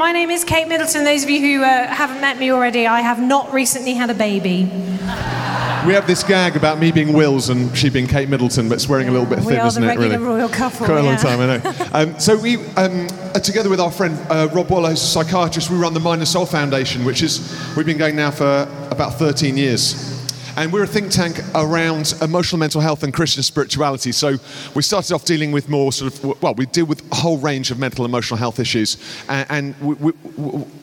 My name is Kate Middleton. Those of you who haven't met me already, I have not recently had a baby. We have this gag about me being Wills and she being Kate Middleton, but it's wearing a little bit thin, isn't it, really? We are the regular royal couple. Quite a long time, I know. So we, together with our friend Rob Wallows, psychiatrist, we run the Mind and Soul Foundation, which is, we've been going now for about 13 years. And we're a think tank around emotional mental health and Christian spirituality. So we started off dealing with more sort of, well, we deal with a whole range of mental and emotional health issues. And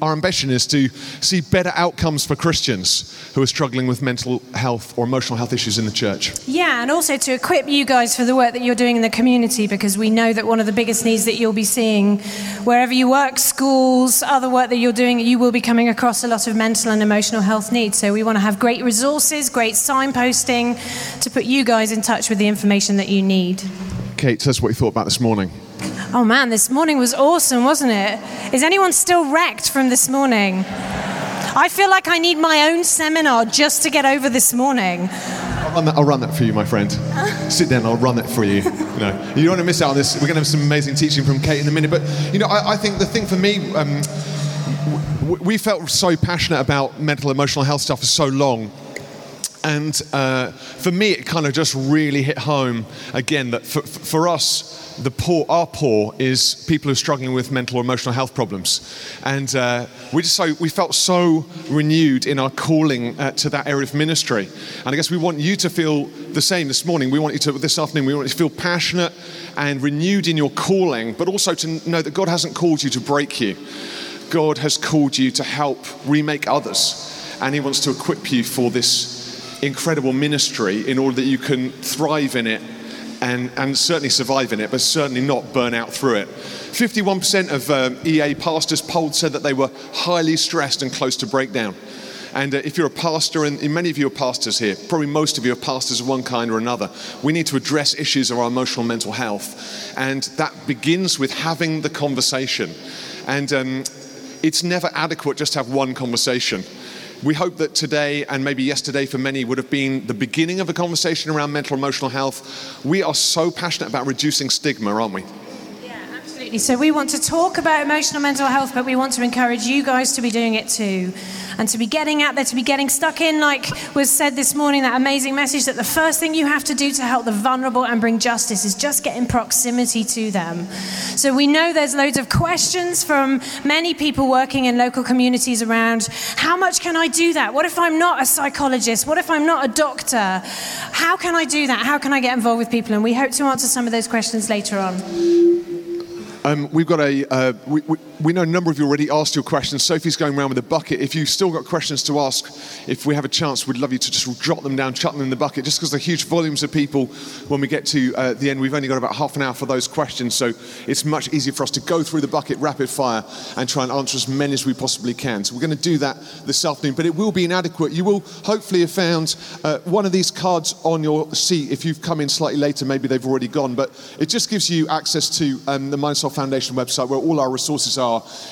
our ambition is to see better outcomes for Christians who are struggling with mental health or emotional health issues in the church. Yeah, and also to equip you guys for the work that you're doing in the community, because we know that one of the biggest needs that you'll be seeing wherever you work, schools, other work that you're doing, you will be coming across a lot of mental and emotional health needs. So we want to have great resources, great signposting to put you guys in touch with the information that you need. Kate, tell us what you thought about this morning. Oh man, this morning was awesome, wasn't it? Is anyone still wrecked from this morning? I feel like I need my own seminar just to get over this morning. I'll run that for you, my friend. Sit down, I'll run that for you. No, you don't want to miss out on this. We're going to have some amazing teaching from Kate in a minute. But, you know, I think the thing for me... we felt so passionate about mental and emotional health stuff for so long. And for me, it kind of just really hit home again that for us, the poor, our poor is people who are struggling with mental or emotional health problems. And we felt so renewed in our calling to that area of ministry. And I guess we want you to feel the same this morning. We want you to, this afternoon, we want you to feel passionate and renewed in your calling, but also to know that God hasn't called you to break you. God has called you to help remake others. And he wants to equip you for this incredible ministry in order that you can thrive in it and certainly survive in it, but certainly not burn out through it. 51% of EA pastors polled said that they were highly stressed and close to breakdown. And if you're a pastor, and many of you are pastors here, probably most of you are pastors of one kind or another, we need to address issues of our emotional mental health. And that begins with having the conversation. And it's never adequate just to have one conversation. We hope that today and maybe yesterday for many would have been the beginning of a conversation around mental and emotional health. We are so passionate about reducing stigma, aren't we? Yeah, absolutely. So we want to talk about emotional mental health, but we want to encourage you guys to be doing it too. And to be getting out there, to be getting stuck in, like was said this morning, that amazing message that the first thing you have to do to help the vulnerable and bring justice is just get in proximity to them. So we know there's loads of questions from many people working in local communities around, how much can I do that? What if I'm not a psychologist? What if I'm not a doctor? How can I do that? How can I get involved with people? And we hope to answer some of those questions later on. We've got we know a number of you already asked your questions. Sophie's going around with a bucket. If you've still got questions to ask, if we have a chance, we'd love you to just drop them down, chuck them in the bucket, just because the huge volumes of people, when we get to the end, we've only got about half an hour for those questions. So it's much easier for us to go through the bucket rapid fire and try and answer as many as we possibly can. So we're going to do that this afternoon, but it will be inadequate. You will hopefully have found one of these cards on your seat. If you've come in slightly later, maybe they've already gone, but it just gives you access to the Mind Soul Foundation website where all our resources are,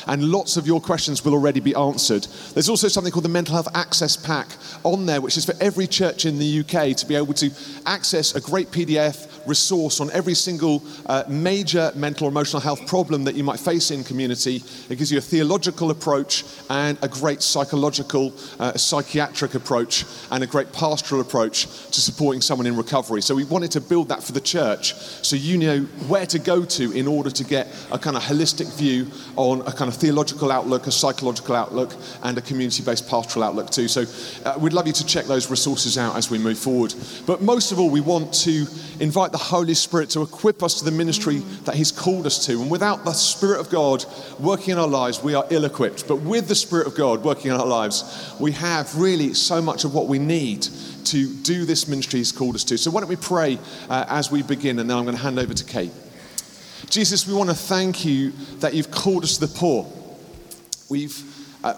and lots of your questions will already be answered. There's also something called the Mental Health Access Pack on there, which is for every church in the UK to be able to access a great PDF resource on every single major mental or emotional health problem that you might face in community. It gives you a theological approach and a great psychological, psychiatric approach and a great pastoral approach to supporting someone in recovery. So we wanted to build that for the church so you know where to go to in order to get a kind of holistic view on a kind of theological outlook, a psychological outlook, and a community-based pastoral outlook too. So we'd love you to check those resources out as we move forward. But most of all, we want to invite the Holy Spirit to equip us to the ministry that he's called us to. And without the Spirit of God working in our lives, we are ill-equipped. But with the Spirit of God working in our lives, we have really so much of what we need to do this ministry he's called us to. So why don't we pray as we begin, and then I'm going to hand over to Kate. Jesus, we want to thank you that you've called us the poor. We've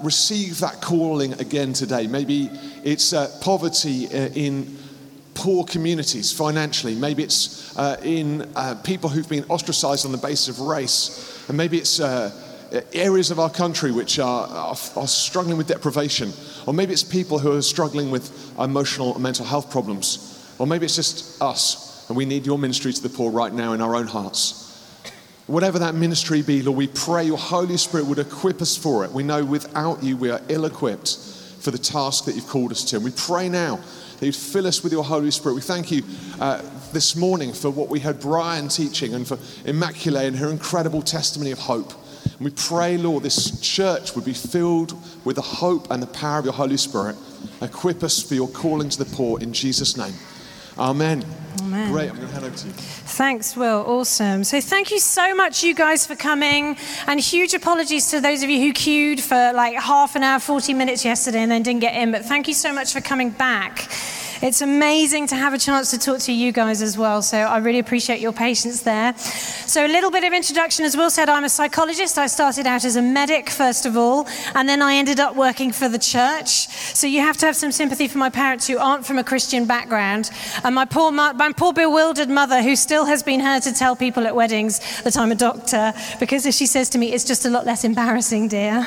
received that calling again today. Maybe it's poverty in poor communities financially. Maybe it's in people who've been ostracized on the basis of race. And maybe it's areas of our country which are struggling with deprivation. Or maybe it's people who are struggling with emotional and mental health problems. Or maybe it's just us and we need your ministry to the poor right now in our own hearts. Whatever that ministry be, Lord, we pray your Holy Spirit would equip us for it. We know without you we are ill-equipped for the task that you've called us to. And we pray now that you'd fill us with your Holy Spirit. We thank you this morning for what we heard Brian teaching and for Immaculate and her incredible testimony of hope. And we pray, Lord, this church would be filled with the hope and the power of your Holy Spirit. Equip us for your calling to the poor in Jesus' name. Amen. Amen. Great, I'm going to hand over to you. Thanks, Will. Awesome. So thank you so much, you guys, for coming. And huge apologies to those of you who queued for like half an hour, 40 minutes yesterday and then didn't get in. But thank you so much for coming back. It's amazing to have a chance to talk to you guys as well. So I really appreciate your patience there. So a little bit of introduction. As Will said, I'm a psychologist. I started out as a medic, first of all, and then I ended up working for the church. So you have to have some sympathy for my parents who aren't from a Christian background. And my poor bewildered mother, who still has been heard to tell people at weddings that I'm a doctor, because if she says to me, it's just a lot less embarrassing, dear.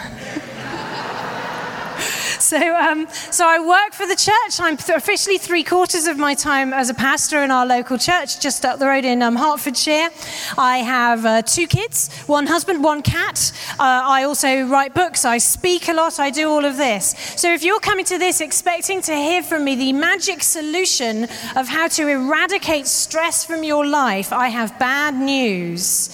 So I work for the church. I'm officially 3/4 of my time as a pastor in our local church, just up the road in Hertfordshire. I have 2 kids, 1 husband, 1 cat. I also write books. I speak a lot. I do all of this. So if you're coming to this expecting to hear from me the magic solution of how to eradicate stress from your life, I have bad news.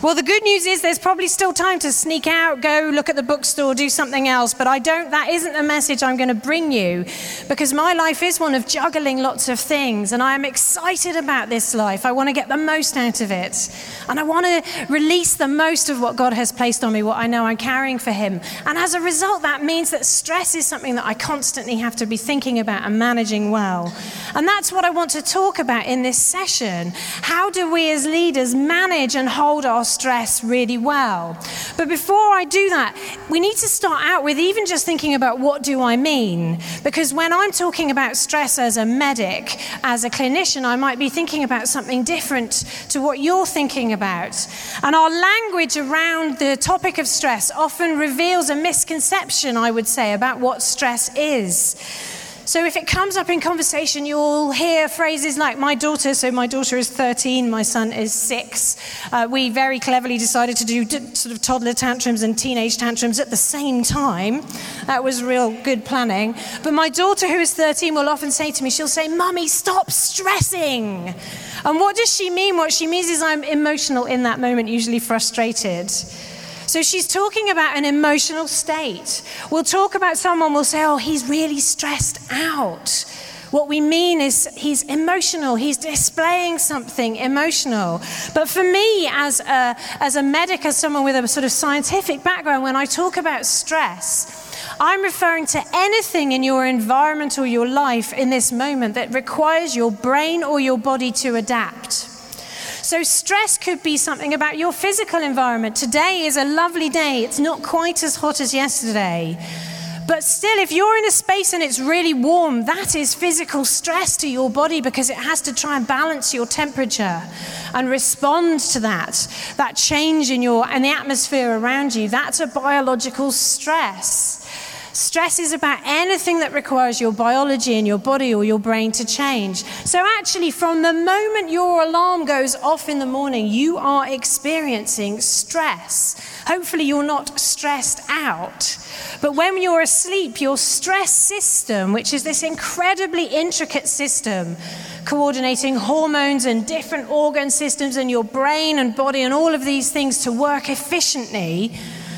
Well, the good news is there's probably still time to sneak out, go look at the bookstore, do something else. But that isn't a message I'm going to bring you, because my life is one of juggling lots of things. And I am excited about this life. I want to get the most out of it. And I want to release the most of what God has placed on me, what I know I'm carrying for him. And as a result, that means that stress is something that I constantly have to be thinking about and managing well. And that's what I want to talk about in this session. How do we as leaders manage and hold our stress really well? But before I do that, we need to start out with even just thinking about what do I mean? Because when I'm talking about stress as a medic, as a clinician, I might be thinking about something different to what you're thinking about. And our language around the topic of stress often reveals a misconception, I would say, about what stress is. So if it comes up in conversation, you'll hear phrases like my daughter is 13, my son is 6. We very cleverly decided to do sort of toddler tantrums and teenage tantrums at the same time. That was real good planning. But my daughter, who is 13, will often say to me, she'll say, "Mummy, stop stressing." And what does she mean? What she means is I'm emotional in that moment, usually frustrated. So she's talking about an emotional state. We'll talk about someone, we'll say, "Oh, he's really stressed out." What we mean is he's emotional, he's displaying something emotional. But for me, as a medic, as someone with a sort of scientific background, when I talk about stress, I'm referring to anything in your environment or your life in this moment that requires your brain or your body to adapt. So stress could be something about your physical environment. Today is a lovely day. It's not quite as hot as yesterday. But still, if you're in a space and it's really warm, that is physical stress to your body, because it has to try and balance your temperature and respond to that change in the atmosphere around you. That's a biological stress. Stress is about anything that requires your biology and your body or your brain to change. So actually, from the moment your alarm goes off in the morning, you are experiencing stress. Hopefully you're not stressed out. But when you're asleep, your stress system, which is this incredibly intricate system, coordinating hormones and different organ systems and your brain and body and all of these things to work efficiently,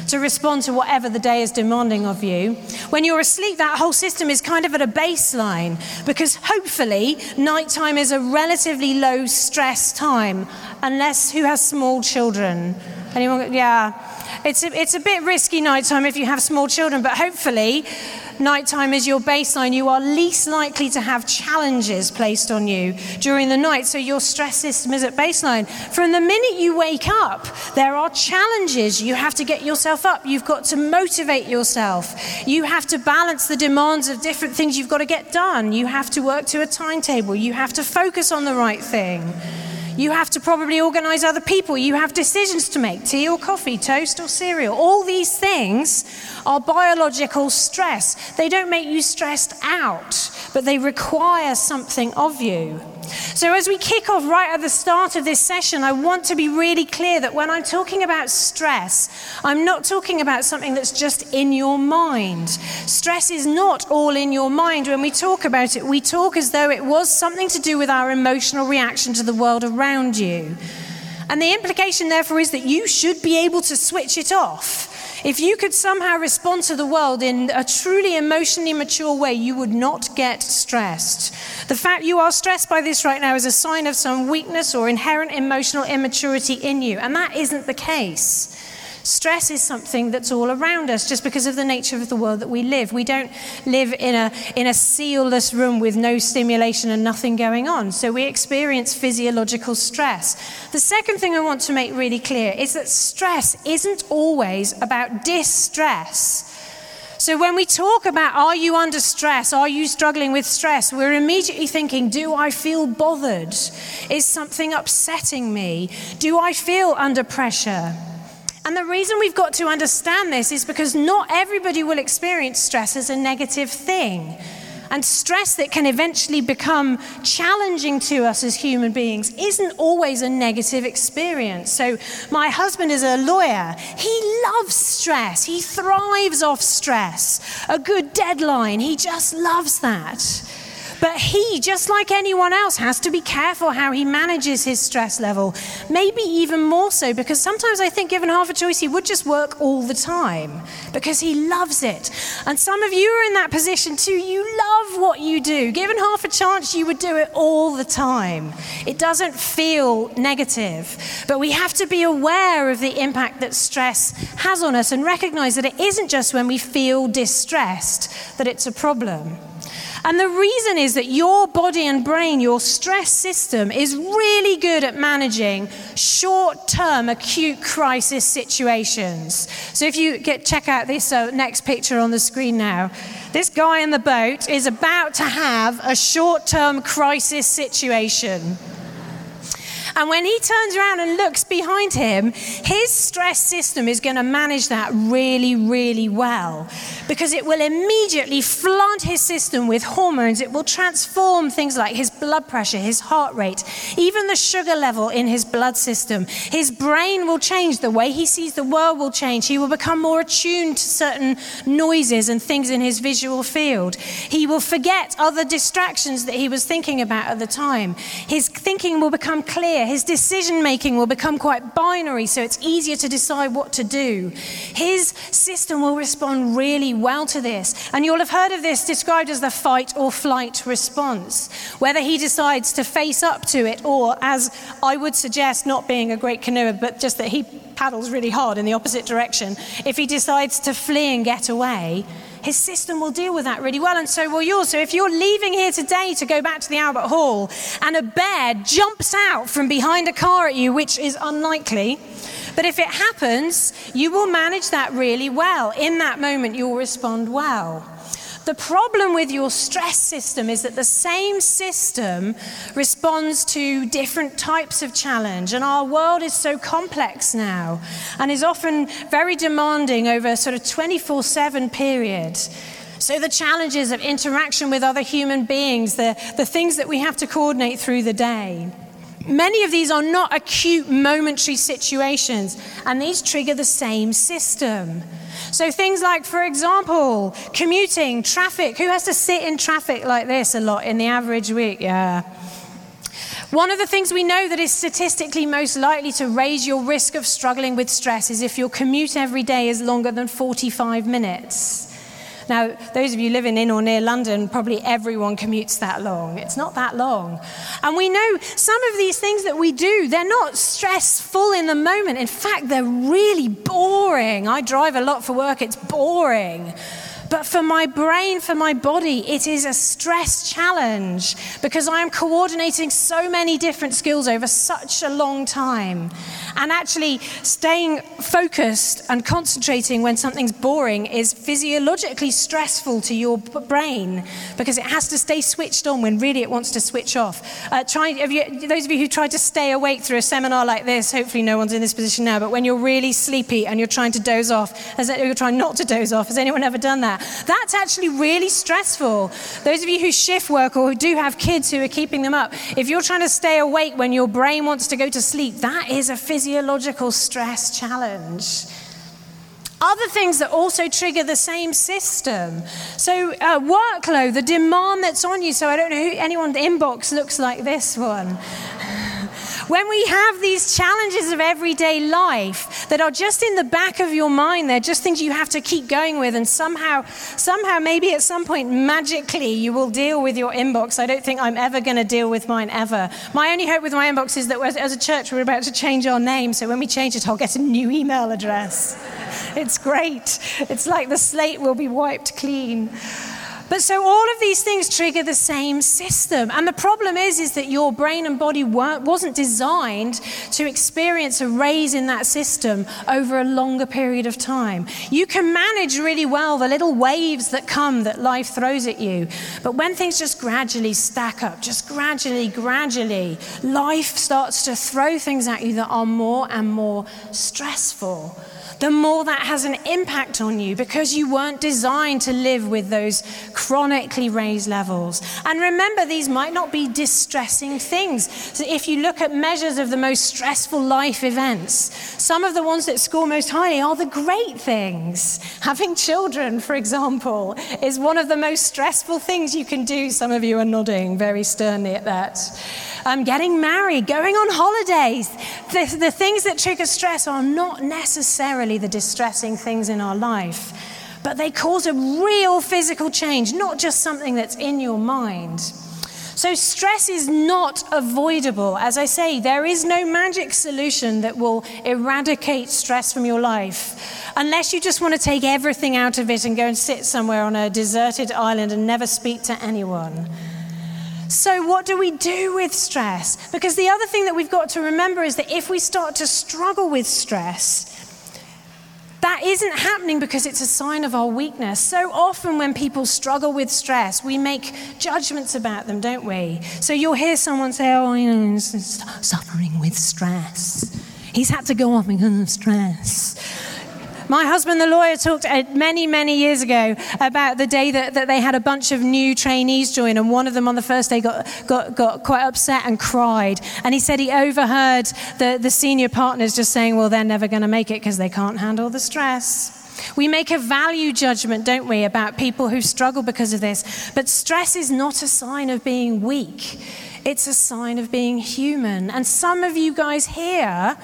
to respond to whatever the day is demanding of you. When you're asleep, that whole system is kind of at a baseline, because hopefully nighttime is a relatively low stress time, unless who has small children? Anyone? Yeah. It's a bit risky nighttime if you have small children, but hopefully nighttime is your baseline. You are least likely to have challenges placed on you during the night, so your stress system is at baseline. From the minute you wake up, there are challenges. You have to get yourself up. You've got to motivate yourself. You have to balance the demands of different things you've got to get done. You have to work to a timetable. You have to focus on the right thing. You have to probably organize other people. You have decisions to make, tea or coffee, toast or cereal. All these things are biological stress. They don't make you stressed out, but they require something of you. So as we kick off right at the start of this session, I want to be really clear that when I'm talking about stress, I'm not talking about something that's just in your mind. Stress is not all in your mind. When we talk about it, we talk as though it was something to do with our emotional reaction to the world around you. And the implication, therefore, is that you should be able to switch it off. If you could somehow respond to the world in a truly emotionally mature way, you would not get stressed. The fact you are stressed by this right now is a sign of some weakness or inherent emotional immaturity in you, and that isn't the case. Stress is something that's all around us just because of the nature of the world that we live. We don't live in a sealless room with no stimulation and nothing going on. So we experience physiological stress. The second thing I want to make really clear is that stress isn't always about distress. So when we talk about, are you under stress? Are you struggling with stress? We're immediately thinking, do I feel bothered? Is something upsetting me? Do I feel under pressure? And the reason we've got to understand this is because not everybody will experience stress as a negative thing. And stress that can eventually become challenging to us as human beings isn't always a negative experience. So my husband is a lawyer. He loves stress. He thrives off stress. A good deadline. He just loves that. But he, just like anyone else, has to be careful how he manages his stress level. Maybe even more so, because sometimes I think given half a choice, he would just work all the time because he loves it. And some of you are in that position too. You love what you do. Given half a chance, you would do it all the time. It doesn't feel negative. But we have to be aware of the impact that stress has on us and recognize that it isn't just when we feel distressed that it's a problem. And the reason is that your body and brain, your stress system, is really good at managing short-term acute crisis situations. So if you check out this next picture on the screen now, this guy in the boat is about to have a short-term crisis situation. And when he turns around and looks behind him, his stress system is going to manage that really, really well because it will immediately flood his system with hormones. It will transform things like his blood pressure, his heart rate, even the sugar level in his blood system. His brain will change. The way he sees the world will change. He will become more attuned to certain noises and things in his visual field. He will forget other distractions that he was thinking about at the time. His thinking will become clear. His decision-making will become quite binary, so it's easier to decide what to do. His system will respond really well to this. And you'll have heard of this described as the fight or flight response, whether he decides to face up to it or, as I would suggest, not being a great canoeer, but just that he paddles really hard in the opposite direction. If he decides to flee and get away, his system will deal with that really well, and so will yours. So if you're leaving here today to go back to the Albert Hall and a bear jumps out from behind a car at you, which is unlikely, but if it happens, you will manage that really well. In that moment, you'll respond well. The problem with your stress system is that the same system responds to different types of challenge, and our world is so complex now and is often very demanding over a sort of 24/7 period. So the challenges of interaction with other human beings, the things that we have to coordinate through the day. Many of these are not acute, momentary situations, and these trigger the same system. So things like, for example, commuting, traffic. Who has to sit in traffic like this a lot in the average week? Yeah. One of the things we know that is statistically most likely to raise your risk of struggling with stress is if your commute every day is longer than 45 minutes. Now, those of you living in or near London, probably everyone commutes that long. It's not that long. And we know some of these things that we do, they're not stressful in the moment. In fact, they're really boring. I drive a lot for work. It's boring. But for my brain, for my body, it is a stress challenge because I am coordinating so many different skills over such a long time. And actually, staying focused and concentrating when something's boring is physiologically stressful to your brain because it has to stay switched on when really it wants to switch off. Those of you who tried to stay awake through a seminar like this, hopefully no one's in this position now, but when you're really sleepy and you're trying not to doze off, has anyone ever done that? That's actually really stressful. Those of you who shift work or who do have kids who are keeping them up, if you're trying to stay awake when your brain wants to go to sleep, that is a physiological stress challenge. Other things that also trigger the same system. So workload, the demand that's on you. So I don't know who anyone's inbox looks like this one. When we have these challenges of everyday life that are just in the back of your mind, they're just things you have to keep going with, and somehow, maybe at some point, magically, you will deal with your inbox. I don't think I'm ever going to deal with mine ever. My only hope with my inbox is that as a church, we're about to change our name, so when we change it, I'll get a new email address. It's great. It's like the slate will be wiped clean. But so all of these things trigger the same system. And the problem is that your brain and body wasn't designed to experience a raise in that system over a longer period of time. You can manage really well the little waves that come that life throws at you. But when things just gradually stack up, just gradually, life starts to throw things at you that are more and more stressful. The more that has an impact on you because you weren't designed to live with those chronically raised levels. And remember, these might not be distressing things. So if you look at measures of the most stressful life events, some of the ones that score most highly are the great things. Having children, for example, is one of the most stressful things you can do. Some of you are nodding very sternly at that. Getting married, going on holidays. The things that trigger stress are not necessarily the distressing things in our life, but they cause a real physical change, not just something that's in your mind. So stress is not avoidable. As I say, there is no magic solution that will eradicate stress from your life, unless you just want to take everything out of it and go and sit somewhere on a deserted island and never speak to anyone. So what do we do with stress? Because the other thing that we've got to remember is that if we start to struggle with stress, that isn't happening because it's a sign of our weakness. So often when people struggle with stress, we make judgments about them, don't we? So you'll hear someone say, oh, you know, suffering with stress. He's had to go off because of stress. My husband, the lawyer, talked many years ago about the day that they had a bunch of new trainees join, and one of them on the first day got quite upset and cried. And he said he overheard the senior partners just saying, well, they're never going to make it because they can't handle the stress. We make a value judgment, don't we, about people who struggle because of this. But stress is not a sign of being weak. It's a sign of being human. And some of you guys here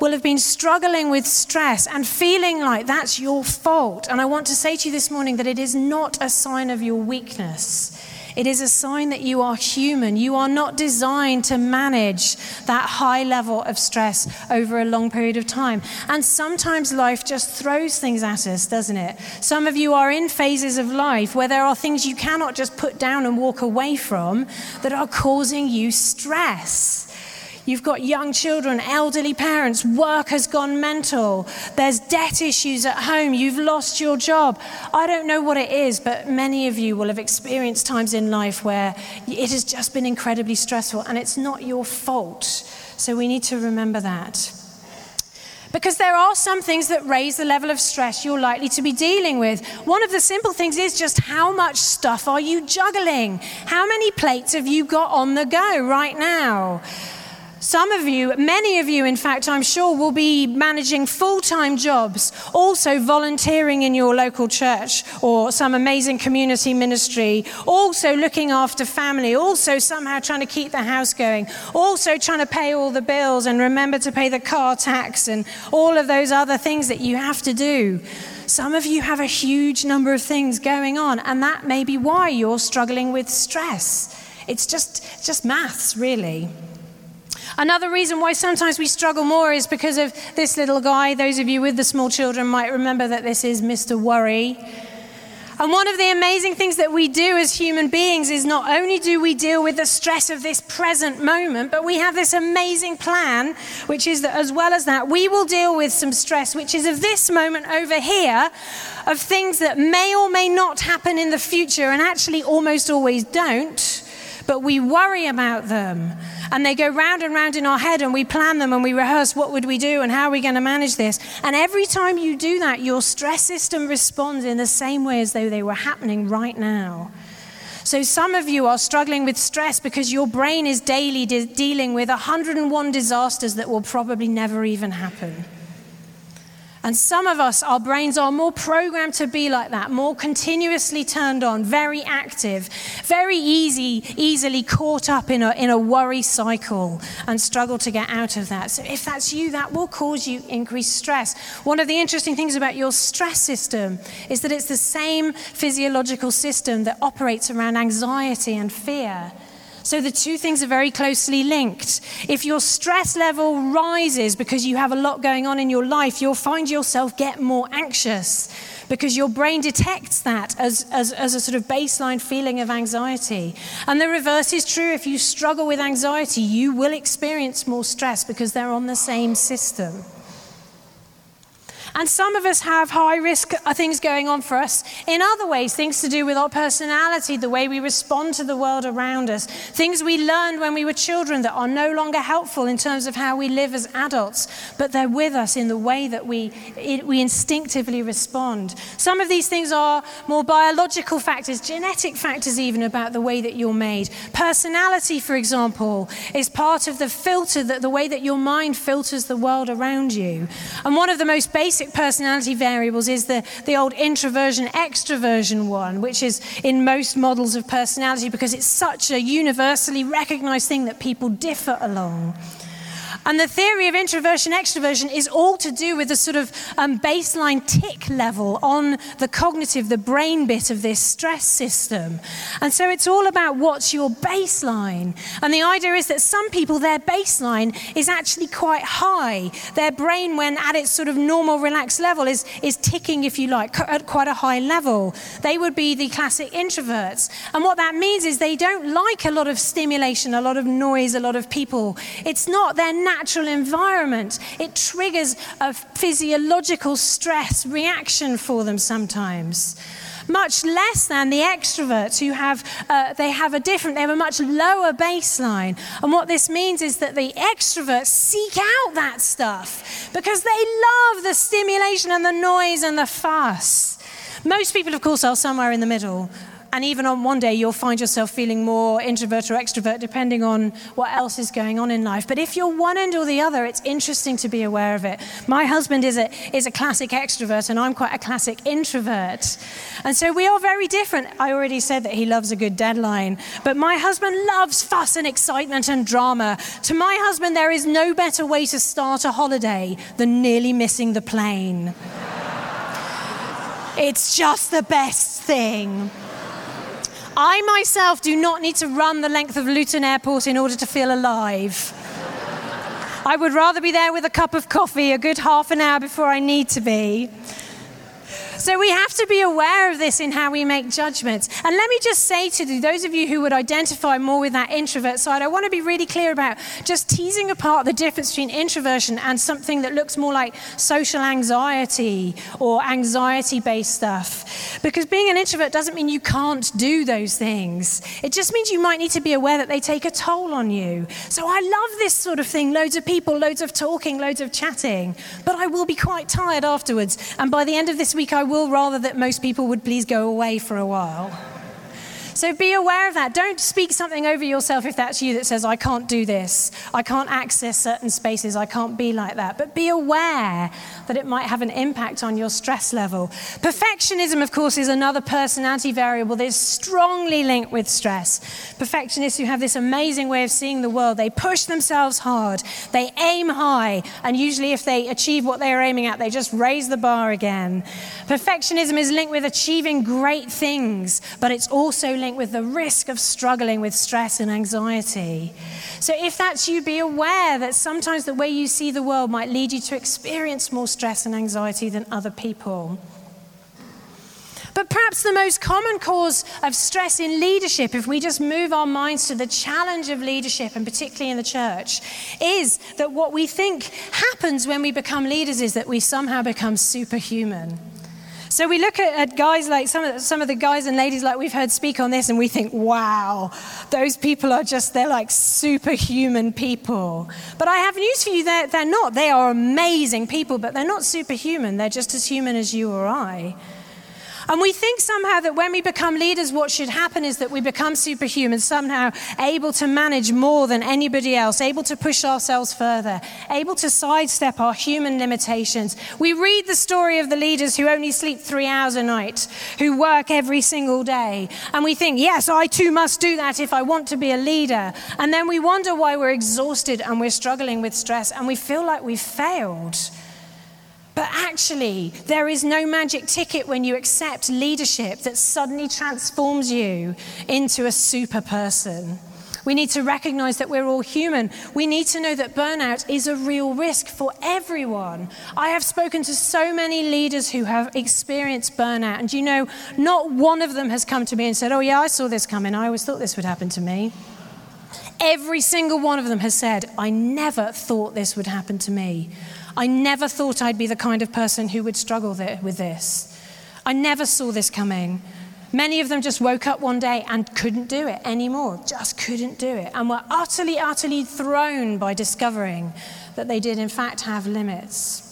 will have been struggling with stress and feeling like that's your fault. And I want to say to you this morning that it is not a sign of your weakness. It is a sign that you are human. You are not designed to manage that high level of stress over a long period of time. And sometimes life just throws things at us, doesn't it? Some of you are in phases of life where there are things you cannot just put down and walk away from that are causing you stress. You've got young children, elderly parents, work has gone mental, there's debt issues at home, you've lost your job. I don't know what it is, but many of you will have experienced times in life where it has just been incredibly stressful, and it's not your fault. So we need to remember that. Because there are some things that raise the level of stress you're likely to be dealing with. One of the simple things is just how much stuff are you juggling? How many plates have you got on the go right now? Some of you, many of you, in fact, I'm sure, will be managing full-time jobs, also volunteering in your local church or some amazing community ministry, also looking after family, also somehow trying to keep the house going, also trying to pay all the bills and remember to pay the car tax and all of those other things that you have to do. Some of you have a huge number of things going on, and that may be why you're struggling with stress. It's just maths, really. Another reason why sometimes we struggle more is because of this little guy. Those of you with the small children might remember that this is Mr. Worry. And one of the amazing things that we do as human beings is not only do we deal with the stress of this present moment, but we have this amazing plan, which is that as well as that, we will deal with some stress, which is of this moment over here, of things that may or may not happen in the future and actually almost always don't, but we worry about them. and they go round and round in our head, and we plan them and we rehearse what would we do and how are we going to manage this. And every time you do that, your stress system responds in the same way as though they were happening right now. So some of you are struggling with stress because your brain is daily dealing with 101 disasters that will probably never even happen. And some of us, our brains are more programmed to be like that, more continuously turned on, very active, very easily caught up in a worry cycle and struggle to get out of that. So if that's you, that will cause you increased stress. One of the interesting things about your stress system is that it's the same physiological system that operates around anxiety and fear. So the two things are very closely linked. If your stress level rises because you have a lot going on in your life, you'll find yourself get more anxious because your brain detects that as a sort of baseline feeling of anxiety. And the reverse is true. If you struggle with anxiety, you will experience more stress because they're on the same system. And some of us have high-risk things going on for us in other ways, things to do with our personality, the way we respond to the world around us, things we learned when we were children that are no longer helpful in terms of how we live as adults, but they're with us in the way that we instinctively respond. Some of these things are more biological factors, genetic factors even, about the way that you're made. Personality, for example, is part of the filter, that the way that your mind filters the world around you. And one of the most basic personality variables is the old introversion-extroversion one, which is in most models of personality because it's such a universally recognized thing that people differ along. And the theory of introversion-extroversion is all to do with a sort of baseline tick level on the cognitive, the brain bit of this stress system. And so it's all about what's your baseline. And the idea is that some people, their baseline is actually quite high. Their brain, when at its sort of normal, relaxed level, is ticking, if you like, at quite a high level. They would be the classic introverts. And what that means is they don't like a lot of stimulation, a lot of noise, a lot of people. It's not their natural environment. It triggers a physiological stress reaction for them sometimes. Much less than the extroverts who they have a much lower baseline. And what this means is that the extroverts seek out that stuff because they love the stimulation and the noise and the fuss. Most people, of course, are somewhere in the middle. And even on one day, you'll find yourself feeling more introvert or extrovert, depending on what else is going on in life. But if you're one end or the other, it's interesting to be aware of it. My husband is a classic extrovert, and I'm quite a classic introvert. And so we are very different. I already said that he loves a good deadline. But my husband loves fuss and excitement and drama. To my husband, there is no better way to start a holiday than nearly missing the plane. It's just the best thing. I myself do not need to run the length of Luton Airport in order to feel alive. I would rather be there with a cup of coffee a good half an hour before I need to be. So we have to be aware of this in how we make judgments. And let me just say to you, those of you who would identify more with that introvert side, I want to be really clear about just teasing apart the difference between introversion and something that looks more like social anxiety or anxiety-based stuff. Because being an introvert doesn't mean you can't do those things. It just means you might need to be aware that they take a toll on you. So I love this sort of thing, loads of people, loads of talking, loads of chatting, but I will be quite tired afterwards. And by the end of this week, I will rather that most people would please go away for a while. So be aware of that. Don't speak something over yourself if that's you that says, I can't do this. I can't access certain spaces. I can't be like that. But be aware that it might have an impact on your stress level. Perfectionism, of course, is another personality variable that is strongly linked with stress. Perfectionists who have this amazing way of seeing the world, they push themselves hard, they aim high, and usually if they achieve what they are aiming at, they just raise the bar again. Perfectionism is linked with achieving great things, but it's also linked with the risk of struggling with stress and anxiety. So if that's you, be aware that sometimes the way you see the world might lead you to experience more stress and anxiety than other people. But perhaps the most common cause of stress in leadership, if we just move our minds to the challenge of leadership, and particularly in the church, is that what we think happens when we become leaders is that we somehow become superhuman. So we look at guys like some of the guys and ladies like we've heard speak on this, and we think, wow, those people are just, they're like superhuman people. But I have news for you, they're not. They are amazing people, but they're not superhuman. They're just as human as you or I. And we think somehow that when we become leaders, what should happen is that we become superhuman, somehow able to manage more than anybody else, able to push ourselves further, able to sidestep our human limitations. We read the story of the leaders who only sleep 3 hours a night, who work every single day. And we think, yes, I too must do that if I want to be a leader. And then we wonder why we're exhausted and we're struggling with stress and we feel like we've failed. But actually, there is no magic ticket when you accept leadership that suddenly transforms you into a super person. We need to recognize that we're all human. We need to know that burnout is a real risk for everyone. I have spoken to so many leaders who have experienced burnout, and you know, not one of them has come to me and said, oh yeah, I saw this coming, I always thought this would happen to me. Every single one of them has said, I never thought this would happen to me. I never thought I'd be the kind of person who would struggle with this. I never saw this coming. Many of them just woke up one day and couldn't do it anymore, just couldn't do it, and were utterly, utterly thrown by discovering that they did in fact have limits.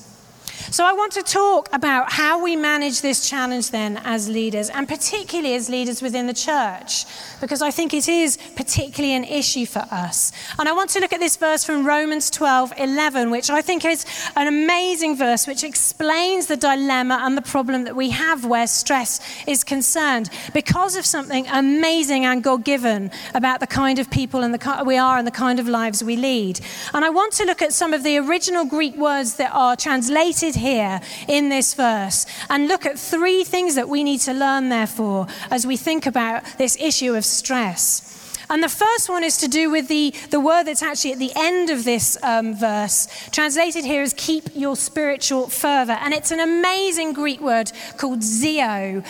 So I want to talk about how we manage this challenge then as leaders, and particularly as leaders within the church, because I think it is particularly an issue for us. And I want to look at this verse from Romans 12:11, which I think is an amazing verse, which explains the dilemma and the problem that we have where stress is concerned, because of something amazing and God-given about the kind of people and we are and the kind of lives we lead. And I want to look at some of the original Greek words that are translated here in this verse and look at three things that we need to learn, therefore, as we think about this issue of stress. And the first one is to do with the word that's actually at the end of this verse, translated here as keep your spiritual fervor. And it's an amazing Greek word called zeo.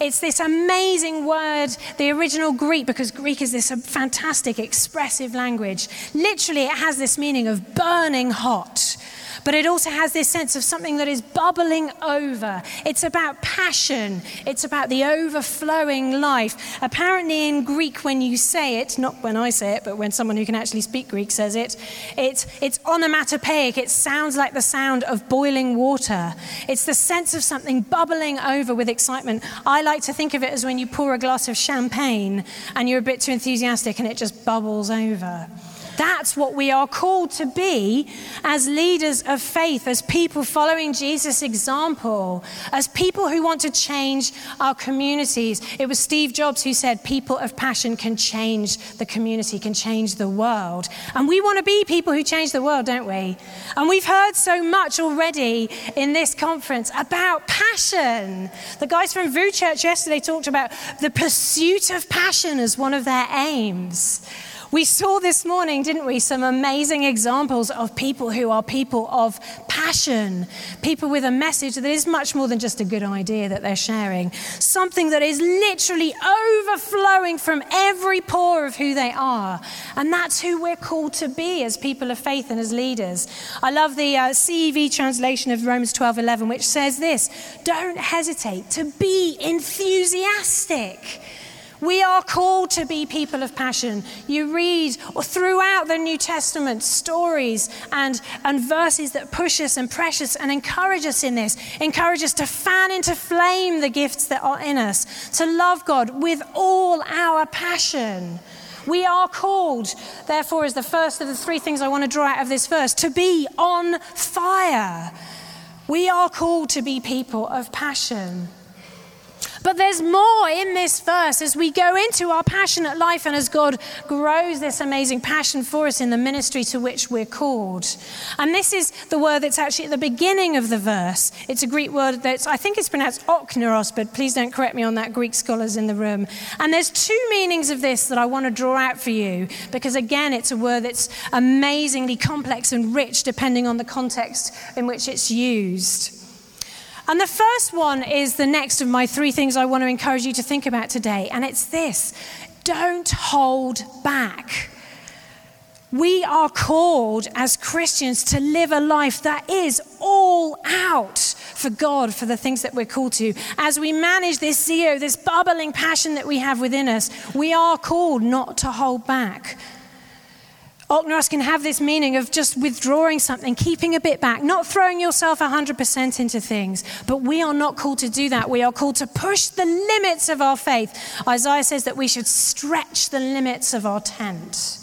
It's this amazing word, the original Greek, because Greek is this fantastic expressive language. Literally, it has this meaning of burning hot. But it also has this sense of something that is bubbling over. It's about passion. It's about the overflowing life. Apparently in Greek, when you say it, not when I say it, but when someone who can actually speak Greek says it, it's onomatopoeic. It sounds like the sound of boiling water. It's the sense of something bubbling over with excitement. I like to think of it as when you pour a glass of champagne and you're a bit too enthusiastic and it just bubbles over. That's what we are called to be as leaders of faith, as people following Jesus' example, as people who want to change our communities. It was Steve Jobs who said, people of passion can change the community, can change the world. And we want to be people who change the world, don't we? And we've heard so much already in this conference about passion. The guys from VU Church yesterday talked about the pursuit of passion as one of their aims. We saw this morning, didn't we, some amazing examples of people who are people of passion, people with a message that is much more than just a good idea that they're sharing, something that is literally overflowing from every pore of who they are. And that's who we're called to be as people of faith and as leaders. I love the CEV translation of Romans 12:11, which says this, don't hesitate to be enthusiastic. We are called to be people of passion. You read throughout the New Testament stories and verses that push us and press us and encourage us in this, encourage us to fan into flame the gifts that are in us, to love God with all our passion. We are called, therefore, as the first of the three things I want to draw out of this verse, to be on fire. We are called to be people of passion. But there's more in this verse as we go into our passionate life and as God grows this amazing passion for us in the ministry to which we're called. And this is the word that's actually at the beginning of the verse. It's a Greek word that's, I think it's pronounced okneros, but please don't correct me on that, Greek scholars in the room. And there's two meanings of this that I want to draw out for you, because again, it's a word that's amazingly complex and rich depending on the context in which it's used. And the first one is the next of my three things I want to encourage you to think about today. And it's this, don't hold back. We are called as Christians to live a life that is all out for God, for the things that we're called to. As we manage this zeal, this bubbling passion that we have within us, we are called not to hold back. Oknaros can have this meaning of just withdrawing something, keeping a bit back, not throwing yourself 100% into things. But we are not called to do that. We are called to push the limits of our faith. Isaiah says that we should stretch the limits of our tent.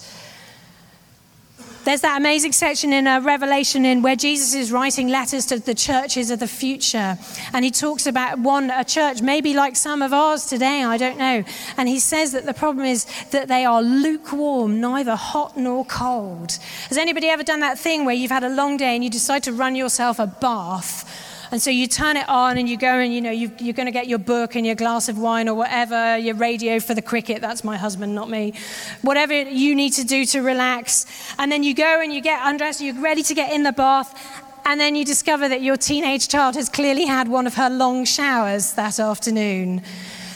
There's that amazing section in Revelation in where Jesus is writing letters to the churches of the future. And he talks about a church maybe like some of ours today, I don't know. And he says that the problem is that they are lukewarm, neither hot nor cold. Has anybody ever done that thing where you've had a long day and you decide to run yourself a bath? And so you turn it on and you go and, you're going to get your book and your glass of wine or whatever, your radio for the cricket. That's my husband, not me. Whatever you need to do to relax. And then you go and you get undressed. You're ready to get in the bath. And then you discover that your teenage child has clearly had one of her long showers that afternoon.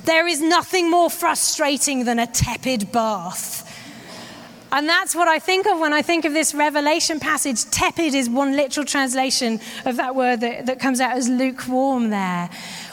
There is nothing more frustrating than a tepid bath. And that's what I think of when I think of this Revelation passage. Tepid is one literal translation of that word that comes out as lukewarm there.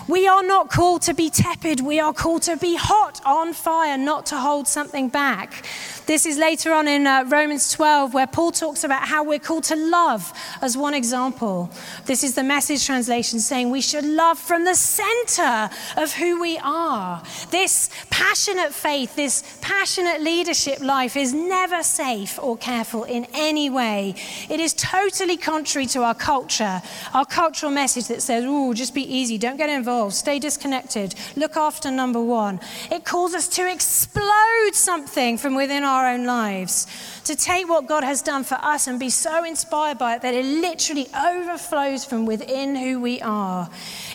We are not called to be tepid. We are called to be hot, on fire, not to hold something back. This is later on in Romans 12, where Paul talks about how we're called to love as one example. This is the Message translation saying we should love from the center of who we are. This passionate faith, this passionate leadership life is never safe or careful in any way. It is totally contrary to our culture, our cultural message that says, oh, just be easy, don't get involved. Stay disconnected. Look after number one. It calls us to explode something from within our own lives, to take what God has done for us and be so inspired by it that it literally overflows from within who we are.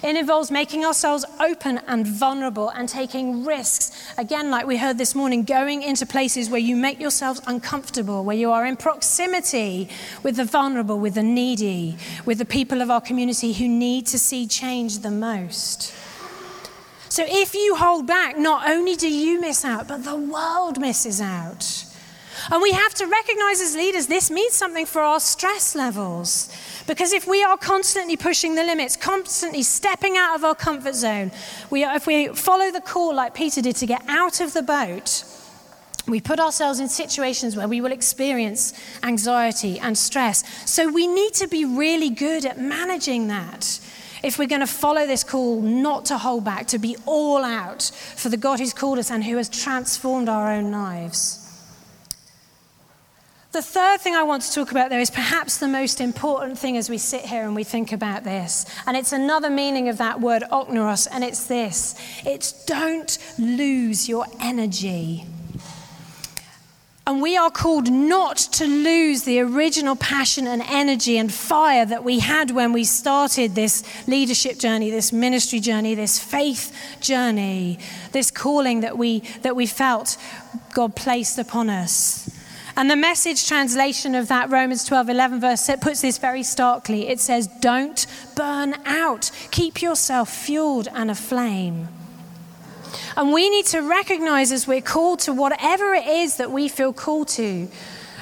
It involves making ourselves open and vulnerable and taking risks. Again, like we heard this morning, going into places where you make yourselves uncomfortable, where you are in proximity with the vulnerable, with the needy, with the people of our community who need to see change the most. So if you hold back, not only do you miss out, but the world misses out. And we have to recognize as leaders, this means something for our stress levels. Because if we are constantly pushing the limits, constantly stepping out of our comfort zone, if we follow the call like Peter did to get out of the boat, we put ourselves in situations where we will experience anxiety and stress. So we need to be really good at managing that. If we're going to follow this call not to hold back, to be all out for the God who's called us and who has transformed our own lives. The third thing I want to talk about, though, is perhaps the most important thing as we sit here and we think about this. And it's another meaning of that word, oknaros, and it's this. It's don't lose your energy. And we are called not to lose the original passion and energy and fire that we had when we started this leadership journey, this ministry journey, this faith journey, this calling that we felt God placed upon us. And the Message translation of that Romans 12:11 verse puts this very starkly. It says, don't burn out. Keep yourself fueled and aflame. And we need to recognize as we're called to whatever it is that we feel called to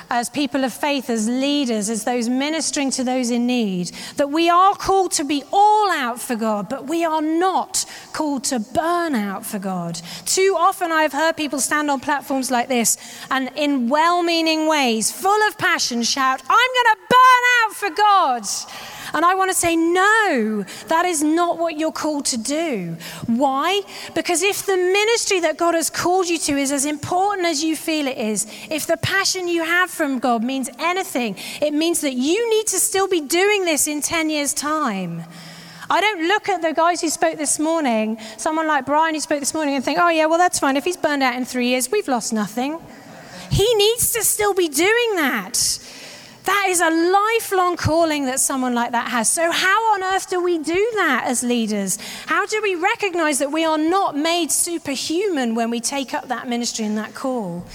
as people of faith, as leaders, as those ministering to those in need, that we are called to be all out for God, but we are not called to burn out for God. Too often I've heard people stand on platforms like this and in well-meaning ways, full of passion, shout, I'm going to burn out for God. And I want to say, no, that is not what you're called to do. Why? Because if the ministry that God has called you to is as important as you feel it is, if the passion you have from God means anything, it means that you need to still be doing this in 10 years' time. I don't look at the guys who spoke this morning, someone like Brian who spoke this morning, and think, oh, yeah, well, that's fine. If he's burned out in 3 years, we've lost nothing. He needs to still be doing that. That is a lifelong calling that someone like that has. So how on earth do we do that as leaders? How do we recognize that we are not made superhuman when we take up that ministry and that call?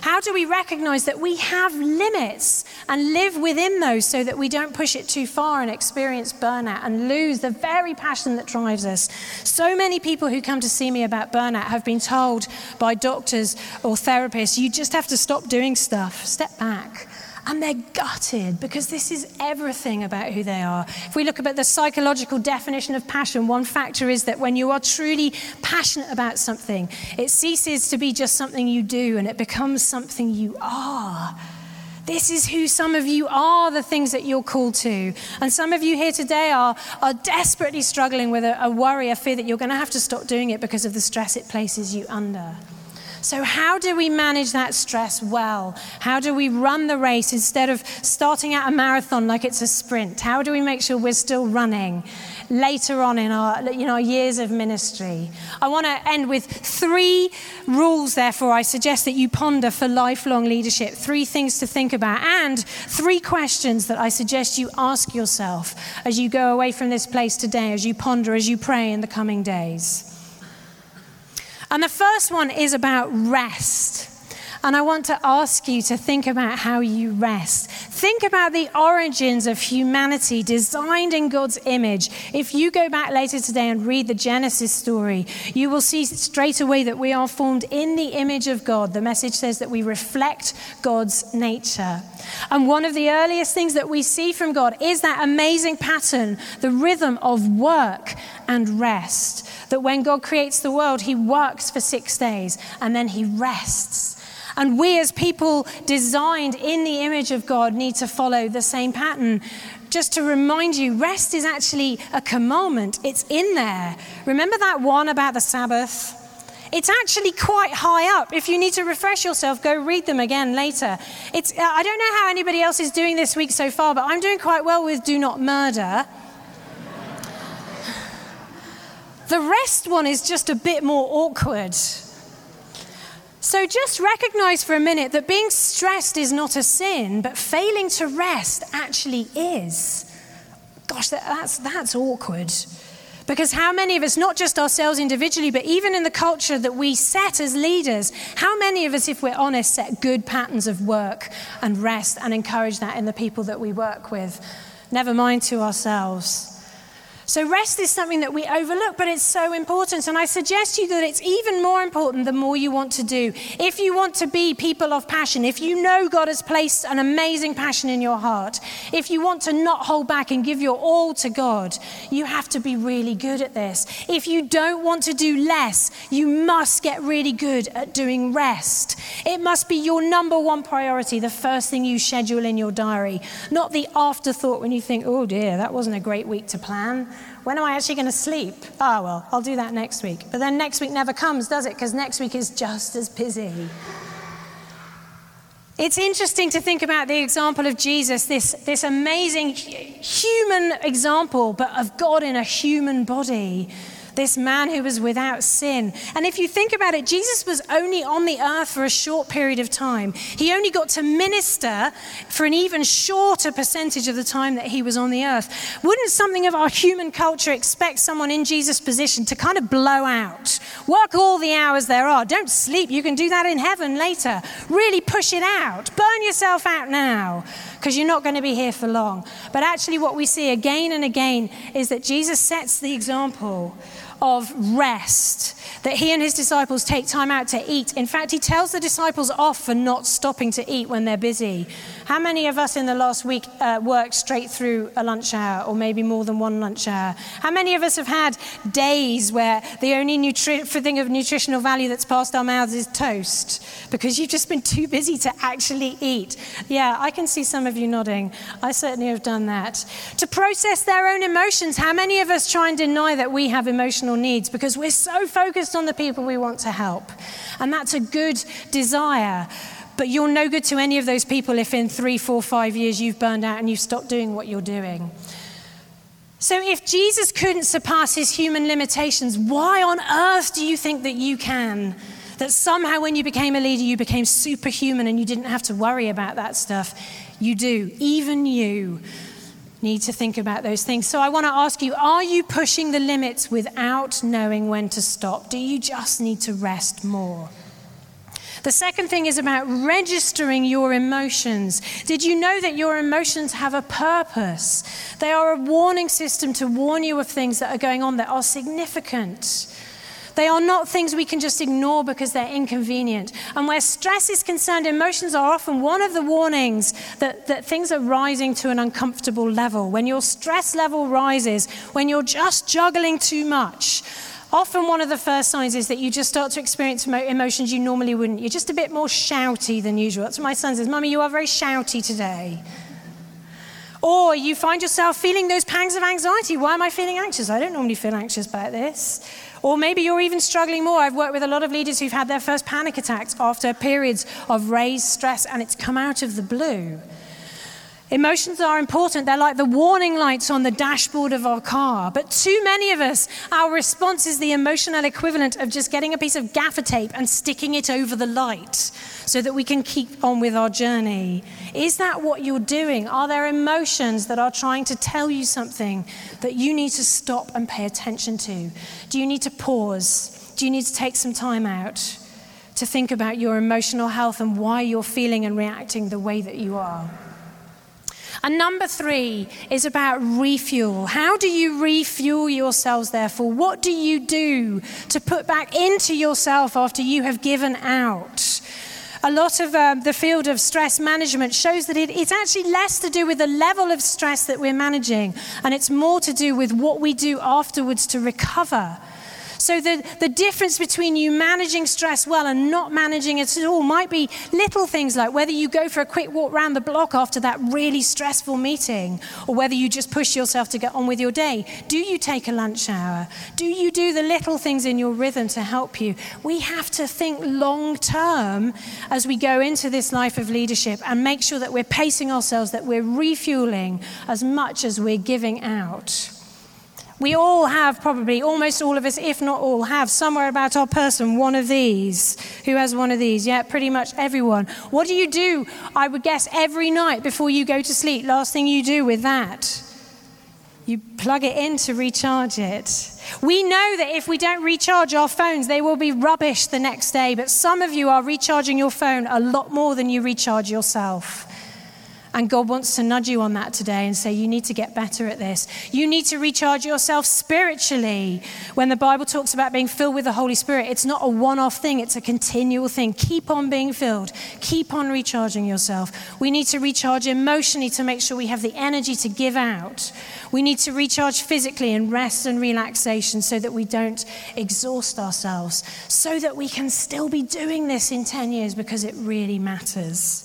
How do we recognize that we have limits and live within those so that we don't push it too far and experience burnout and lose the very passion that drives us? So many people who come to see me about burnout have been told by doctors or therapists, you just have to stop doing stuff, step back. and they're gutted because this is everything about who they are. If we look about the psychological definition of passion, one factor is that when you are truly passionate about something, it ceases to be just something you do and it becomes something you are. This is who some of you are, the things that you're called to. And some of you here today are desperately struggling with a worry, a fear that you're going to have to stop doing it because of the stress it places you under. So how do we manage that stress well? How do we run the race instead of starting out a marathon like it's a sprint? How do we make sure we're still running later on in our years of ministry? I want to end with 3 rules, therefore, I suggest that you ponder for lifelong leadership. 3 things to think about and 3 questions that I suggest you ask yourself as you go away from this place today, as you ponder, as you pray in the coming days. And the first one is about rest. And I want to ask you to think about how you rest. Think about the origins of humanity designed in God's image. If you go back later today and read the Genesis story, you will see straight away that we are formed in the image of God. The message says that we reflect God's nature. And one of the earliest things that we see from God is that amazing pattern, the rhythm of work and rest. That when God creates the world, he works for 6 days and then he rests. And we as people designed in the image of God need to follow the same pattern. Just to remind you, rest is actually a commandment. It's in there. Remember that one about the Sabbath? It's actually quite high up. If you need to refresh yourself, go read them again later. I don't know how anybody else is doing this week so far, but I'm doing quite well with do not murder. The rest one is just a bit more awkward. So just recognize for a minute that being stressed is not a sin, but failing to rest actually is. Gosh, that's awkward. Because how many of us, not just ourselves individually, but even in the culture that we set as leaders, how many of us, if we're honest, set good patterns of work and rest and encourage that in the people that we work with? Never mind to ourselves. So rest is something that we overlook, but it's so important. And I suggest you that it's even more important the more you want to do. If you want to be people of passion, if you know God has placed an amazing passion in your heart, if you want to not hold back and give your all to God, you have to be really good at this. If you don't want to do less, you must get really good at doing rest. It must be your number one priority, the first thing you schedule in your diary, not the afterthought when you think, oh dear, that wasn't a great week to plan. When am I actually going to sleep? Oh, well, I'll do that next week. But then next week never comes, does it? Because next week is just as busy. It's interesting to think about the example of Jesus, this amazing human example, but of God in a human body. This man who was without sin. And if you think about it, Jesus was only on the earth for a short period of time. He only got to minister for an even shorter percentage of the time that he was on the earth. Wouldn't something of our human culture expect someone in Jesus' position to kind of blow out? Work all the hours there are. Don't sleep. You can do that in heaven later. Really push it out. Burn yourself out now because you're not going to be here for long. But actually what we see again and again is that Jesus sets the example of rest, that he and his disciples take time out to eat. In fact, he tells the disciples off for not stopping to eat when they're busy. How many of us in the last week worked straight through a lunch hour or maybe more than one lunch hour? How many of us have had days where the only thing of nutritional value that's passed our mouths is toast because you've just been too busy to actually eat? Yeah, I can see some of you nodding. I certainly have done that. To process their own emotions, how many of us try and deny that we have emotional needs because we're so focused on the people we want to help? And that's a good desire, but you're no good to any of those people if in 3, 4, 5 years you've burned out and you've stopped doing what you're doing. So if Jesus couldn't surpass his human limitations, why on earth do you think that you can? That somehow when you became a leader, you became superhuman and you didn't have to worry about that stuff? You do, even you need to think about those things. So I want to ask you, are you pushing the limits without knowing when to stop? Do you just need to rest more? The second thing is about registering your emotions. Did you know that your emotions have a purpose? They are a warning system to warn you of things that are going on that are significant. They are not things we can just ignore because they're inconvenient. And where stress is concerned, emotions are often one of the warnings that things are rising to an uncomfortable level. When your stress level rises, when you're just juggling too much, often one of the first signs is that you just start to experience emotions you normally wouldn't. You're just a bit more shouty than usual. That's what my son says, "Mummy, you are very shouty today." Or you find yourself feeling those pangs of anxiety. Why am I feeling anxious? I don't normally feel anxious about this. Or maybe you're even struggling more. I've worked with a lot of leaders who've had their first panic attacks after periods of raised stress, and it's come out of the blue. Emotions are important. They're like the warning lights on the dashboard of our car. But too many of us, our response is the emotional equivalent of just getting a piece of gaffer tape and sticking it over the light so that we can keep on with our journey. Is that what you're doing? Are there emotions that are trying to tell you something that you need to stop and pay attention to? Do you need to pause? Do you need to take some time out to think about your emotional health and why you're feeling and reacting the way that you are? And number 3 is about refuel. How do you refuel yourselves, therefore? What do you do to put back into yourself after you have given out? A lot of the field of stress management shows that it's actually less to do with the level of stress that we're managing, and it's more to do with what we do afterwards to recover. So the difference between you managing stress well and not managing it at all might be little things like whether you go for a quick walk around the block after that really stressful meeting, or whether you just push yourself to get on with your day. Do you take a lunch hour? Do you do the little things in your rhythm to help you? We have to think long term as we go into this life of leadership and make sure that we're pacing ourselves, that we're refueling as much as we're giving out. We all have, probably almost all of us, if not all, have somewhere about our person one of these. Who has one of these? Yeah, pretty much everyone. What do you do, I would guess, every night before you go to sleep? Last thing you do with that? You plug it in to recharge it. We know that if we don't recharge our phones, they will be rubbish the next day, but some of you are recharging your phone a lot more than you recharge yourself. And God wants to nudge you on that today and say, you need to get better at this. You need to recharge yourself spiritually. When the Bible talks about being filled with the Holy Spirit, it's not a one-off thing, it's a continual thing. Keep on being filled. Keep on recharging yourself. We need to recharge emotionally to make sure we have the energy to give out. We need to recharge physically in rest and relaxation so that we don't exhaust ourselves, so that we can still be doing this in 10 years because it really matters.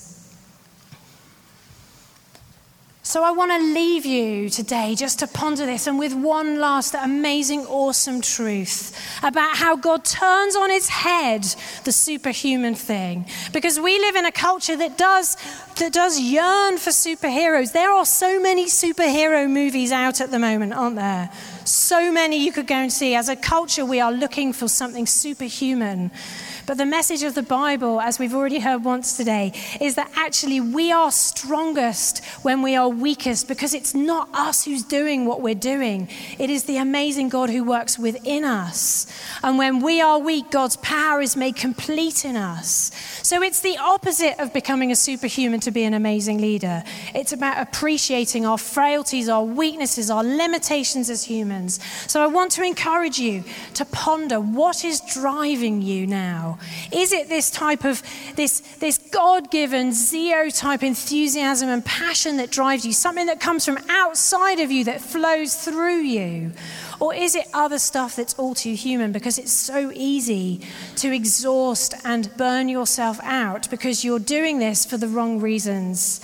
So I want to leave you today just to ponder this, and with one last amazing, awesome truth about how God turns on its head the superhuman thing. Because we live in a culture that does yearn for superheroes. There are so many superhero movies out at the moment, aren't there? So many you could go and see. As a culture, we are looking for something superhuman. But the message of the Bible, as we've already heard once today, is that actually we are strongest when we are weakest, because it's not us who's doing what we're doing. It is the amazing God who works within us. And when we are weak, God's power is made complete in us. So it's the opposite of becoming a superhuman to be an amazing leader. It's about appreciating our frailties, our weaknesses, our limitations as humans. So I want to encourage you to ponder, what is driving you now? Is it this type of, this God-given zeo type enthusiasm and passion that drives you, something that comes from outside of you that flows through you? Or is it other stuff that's all too human, because it's so easy to exhaust and burn yourself out because you're doing this for the wrong reasons?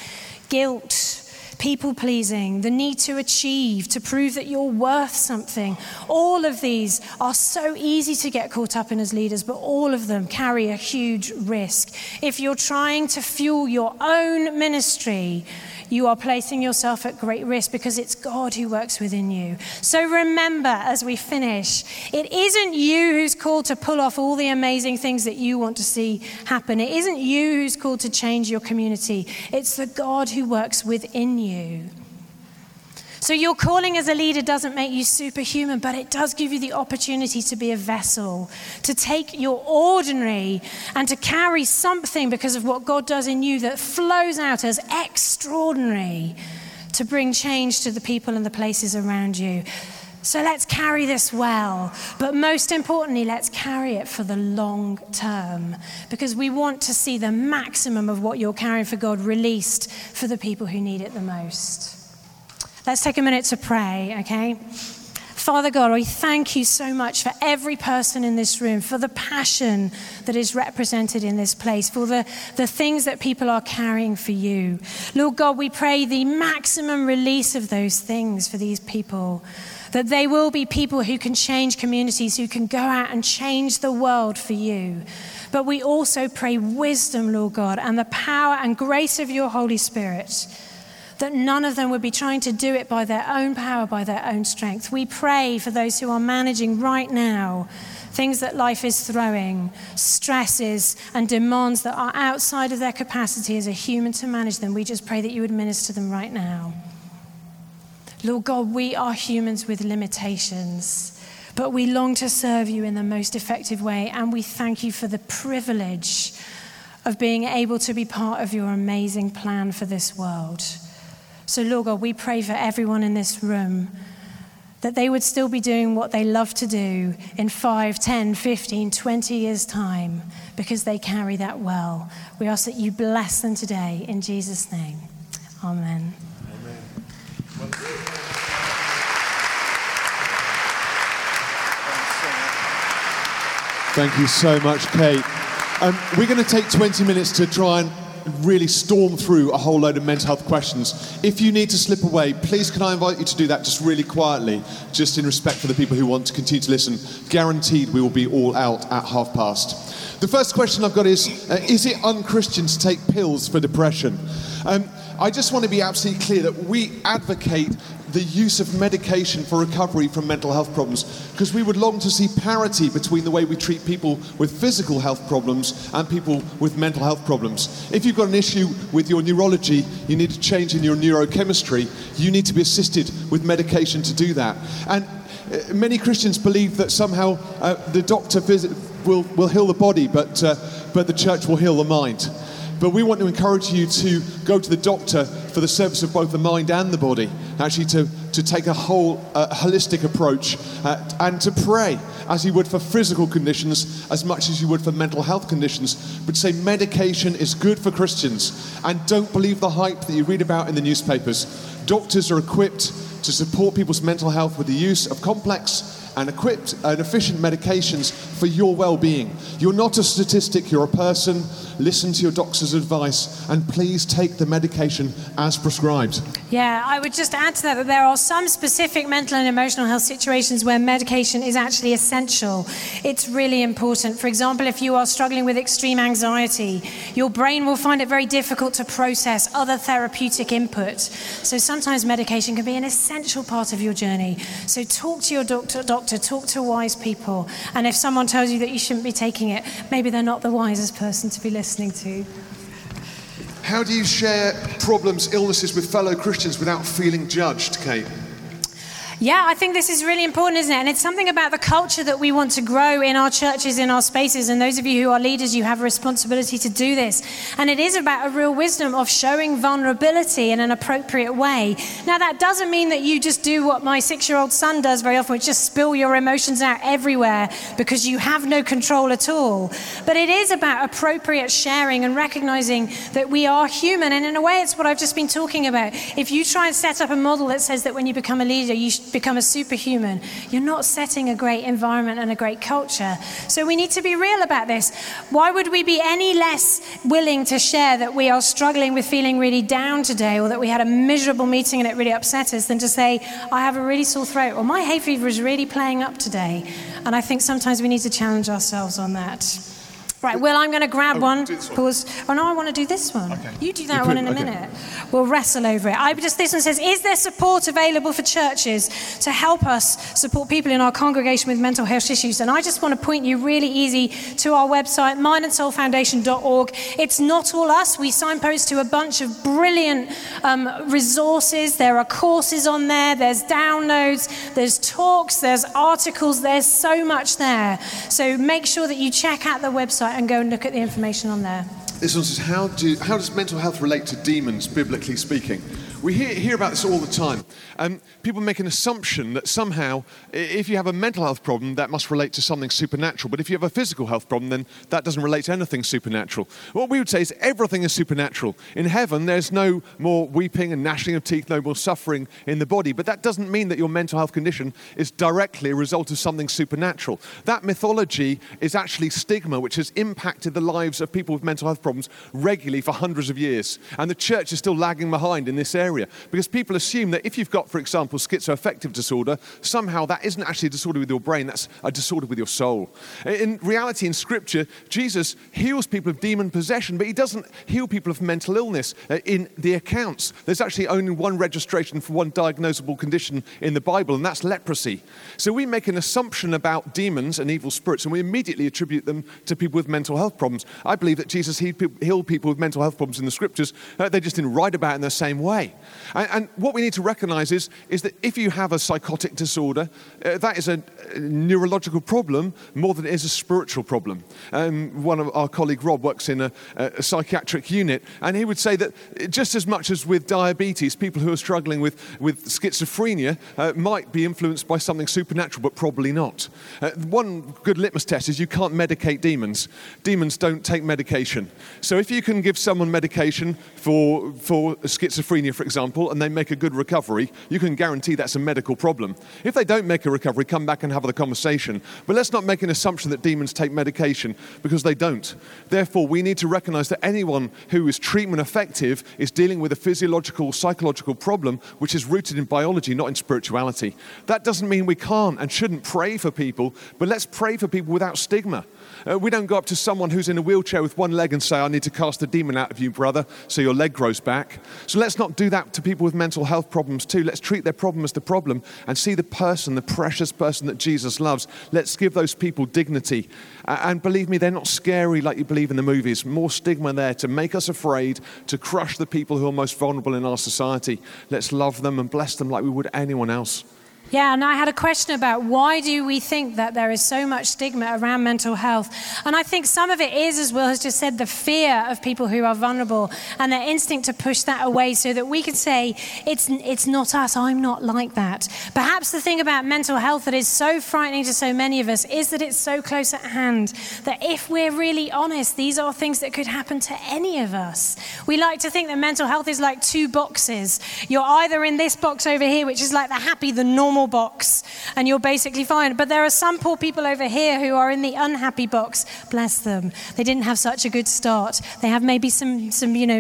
Guilt, people-pleasing, the need to achieve, to prove that you're worth something. All of these are so easy to get caught up in as leaders, but all of them carry a huge risk. If you're trying to fuel your own ministry, you are placing yourself at great risk, because it's God who works within you. So remember, as we finish, it isn't you who's called to pull off all the amazing things that you want to see happen. It isn't you who's called to change your community. It's the God who works within you. So your calling as a leader doesn't make you superhuman, but it does give you the opportunity to be a vessel, to take your ordinary and to carry something because of what God does in you that flows out as extraordinary to bring change to the people and the places around you. So let's carry this well, but most importantly, let's carry it for the long term, because we want to see the maximum of what you're carrying for God released for the people who need it the most. Let's take a minute to pray, okay? Father God, we thank you so much for every person in this room, for the passion that is represented in this place, for the things that people are carrying for you. Lord God, we pray the maximum release of those things for these people, that they will be people who can change communities, who can go out and change the world for you. But we also pray wisdom, Lord God, and the power and grace of your Holy Spirit, that none of them would be trying to do it by their own power, by their own strength. We pray for those who are managing right now things that life is throwing, stresses and demands that are outside of their capacity as a human to manage them. We just pray that you would minister them right now. Lord God, we are humans with limitations, but we long to serve you in the most effective way, and we thank you for the privilege of being able to be part of your amazing plan for this world. So, Lord God, we pray for everyone in this room that they would still be doing what they love to do in 5, 10, 15, 20 years' time, because they carry that well. We ask that you bless them today in Jesus' name. Amen. Amen. Thank you so much, Kate. We're going to take 20 minutes to try and really storm through a whole load of mental health questions. If you need to slip away, please can I invite you to do that just really quietly, just in respect for the people who want to continue to listen. Guaranteed we will be all out at half past. The first question I've got is it un-Christian to take pills for depression? I just want to be absolutely clear that we advocate the use of medication for recovery from mental health problems, because we would long to see parity between the way we treat people with physical health problems and people with mental health problems. If you've got an issue with your neurology, you need to change in your neurochemistry, you need to be assisted with medication to do that. And many Christians believe that somehow the doctor will heal the body, but the church will heal the mind. But we want to encourage you to go to the doctor for the service of both the mind and the body, actually to take a whole holistic approach and to pray as you would for physical conditions as much as you would for mental health conditions, but say medication is good for Christians, and don't believe the hype that you read about in the newspapers. Doctors are equipped to support people's mental health with the use of complex and equipped and efficient medications for your well-being. You're not a statistic, you're a person. Listen to your doctor's advice and please take the medication as prescribed. Yeah, I would just add to that there are some specific mental and emotional health situations where medication is actually essential. It's really important. For example, if you are struggling with extreme anxiety, your brain will find it very difficult to process other therapeutic input. So sometimes medication can be an essential part of your journey. So talk to your doctor, talk to wise people. And if someone tells you that you shouldn't be taking it, maybe they're not the wisest person to be listening to. How do you share problems, illnesses with fellow Christians without feeling judged, Kate? Yeah, I think this is really important, isn't it? And it's something about the culture that we want to grow in our churches, in our spaces. And those of you who are leaders, you have a responsibility to do this. And it is about a real wisdom of showing vulnerability in an appropriate way. Now, that doesn't mean that you just do what my 6-year-old son does very often, which just spill your emotions out everywhere because you have no control at all. But it is about appropriate sharing and recognizing that we are human. And in a way, it's what I've just been talking about. If you try and set up a model that says that when you become a leader, you become a superhuman, you're not setting a great environment and a great culture. So we need to be real about this. Why would we be any less willing to share that we are struggling with feeling really down today, or that we had a miserable meeting and it really upset us, than to say, I have a really sore throat, or my hay fever is really playing up today? And I think sometimes we need to challenge ourselves on that. Right, Will, I'm going to grab one. Pause. Oh, no, I want to do this one. Okay. You do that one in a minute. We'll wrestle over it. This one says, is there support available for churches to help us support people in our congregation with mental health issues? And I just want to point you really easy to our website, mindandsoulfoundation.org. It's not all us. We signpost to a bunch of brilliant resources. There are courses on there. There's downloads. There's talks. There's articles. There's so much there. So make sure that you check out the website and go and look at the information on there. This one says, how does mental health relate to demons, biblically speaking? We hear about this all the time. People make an assumption that somehow, if you have a mental health problem, that must relate to something supernatural. But if you have a physical health problem, then that doesn't relate to anything supernatural. What we would say is everything is supernatural. In heaven, there's no more weeping and gnashing of teeth, no more suffering in the body. But that doesn't mean that your mental health condition is directly a result of something supernatural. That mythology is actually stigma, which has impacted the lives of people with mental health problems regularly for hundreds of years. And the church is still lagging behind in this area because people assume that if you've got, for example, schizoaffective disorder, somehow that isn't actually a disorder with your brain, that's a disorder with your soul. In reality, in Scripture, Jesus heals people of demon possession, but he doesn't heal people of mental illness in the accounts. There's actually only one registration for one diagnosable condition in the Bible, and that's leprosy. So we make an assumption about demons and evil spirits, and we immediately attribute them to people with mental health problems. I believe that Jesus healed people with mental health problems in the Scriptures. They just didn't write about it in the same way. And what we need to recognize is that if you have a psychotic disorder, that is a neurological problem more than it is a spiritual problem. One of our colleague, Rob, works in a psychiatric unit, and he would say that just as much as with diabetes, people who are struggling with schizophrenia might be influenced by something supernatural, but probably not. One good litmus test is you can't medicate demons. Demons don't take medication. So if you can give someone medication for schizophrenia, for example, and they make a good recovery, you can guarantee that's a medical problem. If they don't make a recovery, come back and have the conversation. But let's not make an assumption that demons take medication, because they don't. Therefore, we need to recognize that anyone who is treatment effective is dealing with a physiological, psychological problem which is rooted in biology, not in spirituality. That doesn't mean we can't and shouldn't pray for people, but let's pray for people without stigma. We don't go up to someone who's in a wheelchair with one leg and say, I need to cast the demon out of you, brother, so your leg grows back. So let's not do that to people with mental health problems too. Let's treat their problem as the problem and see the person, the precious person that Jesus loves. Let's give those people dignity. And believe me, they're not scary like you believe in the movies. More stigma there to make us afraid, to crush the people who are most vulnerable in our society. Let's love them and bless them like we would anyone else. Yeah, and I had a question about why do we think that there is so much stigma around mental health? And I think some of it is, as Will has just said, the fear of people who are vulnerable and their instinct to push that away so that we can say, it's not us, I'm not like that. Perhaps the thing about mental health that is so frightening to so many of us is that it's so close at hand, that if we're really honest, these are things that could happen to any of us. We like to think that mental health is like two boxes. You're either in this box over here, which is like the happy, the normal box, and you're basically fine. But there are some poor people over here who are in the unhappy box. Bless them. They didn't have such a good start. They have maybe some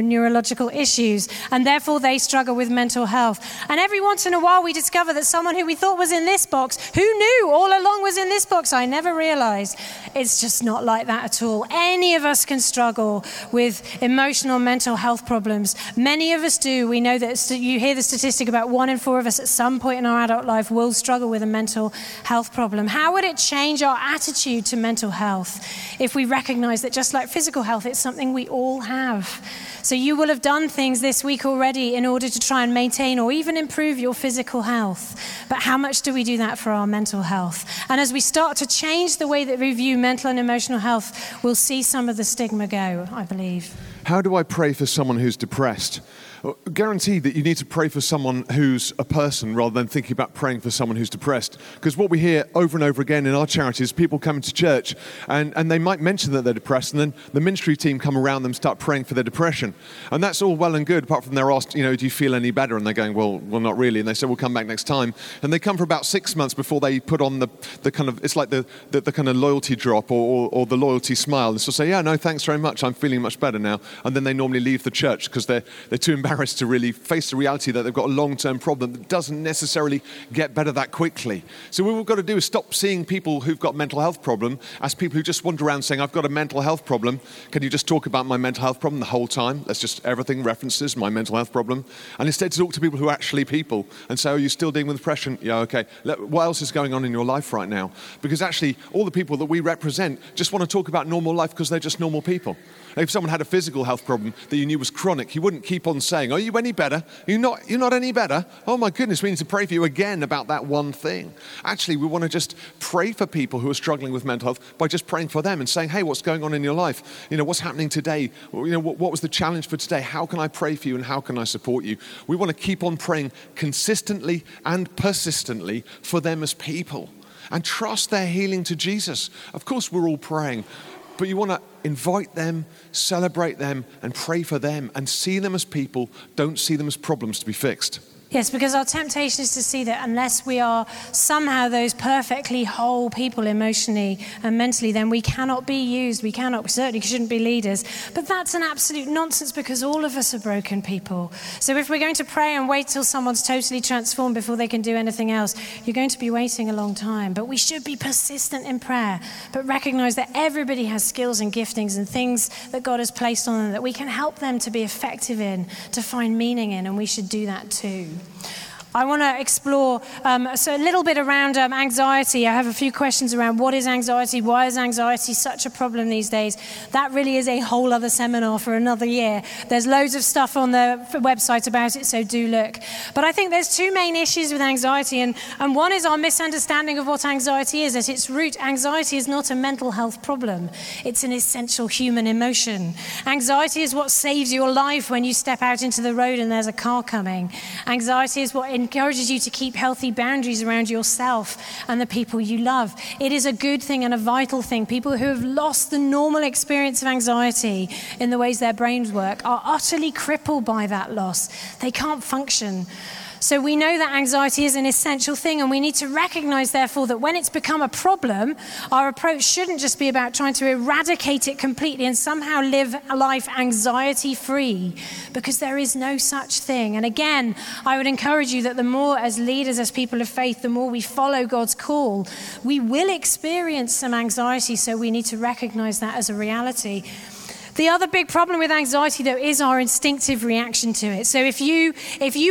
neurological issues, and therefore they struggle with mental health. And every once in a while we discover that someone who we thought was in this box, who knew all along was in this box, I never realized. It's just not like that at all. Any of us can struggle with emotional mental health problems. Many of us do. We know that you hear the statistic about 1 in 4 of us at some point in our adult life will struggle with a mental health problem. How would it change our attitude to mental health if we recognize that just like physical health, it's something we all have? So you will have done things this week already in order to try and maintain or even improve your physical health. But how much do we do that for our mental health? And as we start to change the way that we view mental and emotional health, we'll see some of the stigma go, I believe. How do I pray for someone who's depressed? Guaranteed that you need to pray for someone who's a person rather than thinking about praying for someone who's depressed. Because what we hear over and over again in our charities, people come to church and they might mention that they're depressed, and then the ministry team come around them and start praying for their depression. And that's all well and good, apart from they're asked, do you feel any better? And they're going, well, not really. And they say, we'll come back next time. And they come for about 6 months before they put on the kind of, it's like the kind of loyalty drop or the loyalty smile. And so say, yeah, no, thanks very much. I'm feeling much better now. And then they normally leave the church because they're too embarrassed to really face the reality that they've got a long-term problem that doesn't necessarily get better that quickly. So what we've got to do is stop seeing people who've got mental health problem as people who just wander around saying, I've got a mental health problem. Can you just talk about my mental health problem the whole time? That's just everything references my mental health problem. And instead to talk to people who are actually people and say, are you still dealing with depression? Yeah, okay. What else is going on in your life right now? Because actually all the people that we represent just want to talk about normal life because they're just normal people. If someone had a physical health problem that you knew was chronic, you wouldn't keep on saying, are you any better? You're not any better. Oh my goodness, we need to pray for you again about that one thing. Actually, we want to just pray for people who are struggling with mental health by just praying for them and saying, hey, what's going on in your life? You know, what's happening today? You know, what was the challenge for today? How can I pray for you and how can I support you? We want to keep on praying consistently and persistently for them as people and trust their healing to Jesus. Of course, we're all praying, but you want to invite them, celebrate them, and pray for them, and see them as people, don't see them as problems to be fixed. Yes, because our temptation is to see that unless we are somehow those perfectly whole people emotionally and mentally, then we cannot be used, we certainly shouldn't be leaders. But that's an absolute nonsense because all of us are broken people. So if we're going to pray and wait till someone's totally transformed before they can do anything else, you're going to be waiting a long time. But we should be persistent in prayer, but recognize that everybody has skills and giftings and things that God has placed on them that we can help them to be effective in, to find meaning in, and we should do that too. I want to explore a little bit around anxiety. I have a few questions around what is anxiety, why is anxiety such a problem these days? That really is a whole other seminar for another year. There's loads of stuff on the website about it, so do look. But I think there's two main issues with anxiety, and one is our misunderstanding of what anxiety is. At its root, anxiety is not a mental health problem. It's an essential human emotion. Anxiety is what saves your life when you step out into the road and there's a car coming. Anxiety is what encourages you to keep healthy boundaries around yourself and the people you love. It is a good thing and a vital thing. People who have lost the normal experience of anxiety in the ways their brains work are utterly crippled by that loss. They can't function. So we know that anxiety is an essential thing, and we need to recognize, therefore, that when it's become a problem, our approach shouldn't just be about trying to eradicate it completely and somehow live a life anxiety-free, because there is no such thing. And again, I would encourage you that the more, as leaders, as people of faith, the more we follow God's call, we will experience some anxiety, so we need to recognize that as a reality. The other big problem with anxiety, though, is our instinctive reaction to it. So if you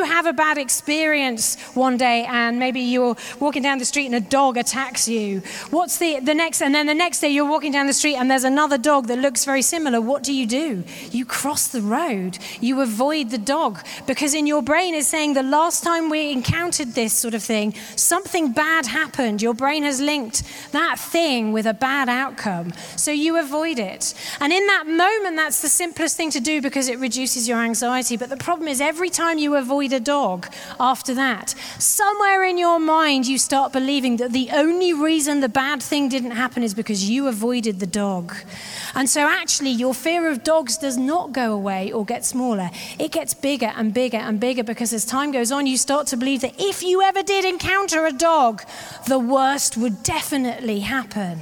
have a bad experience one day and maybe you're walking down the street and a dog attacks you, what's the next? And then the next day you're walking down the street and there's another dog that looks very similar. What do? You cross the road. You avoid the dog because in your brain is saying the last time we encountered this sort of thing, something bad happened. Your brain has linked that thing with a bad outcome. So you avoid it. And in that moment, that's the simplest thing to do because it reduces your anxiety. But the problem is every time you avoid a dog after that, somewhere in your mind you start believing that the only reason the bad thing didn't happen is because you avoided the dog. And so actually your fear of dogs does not go away or get smaller. It gets bigger and bigger and bigger because as time goes on, you start to believe that if you ever did encounter a dog, the worst would definitely happen.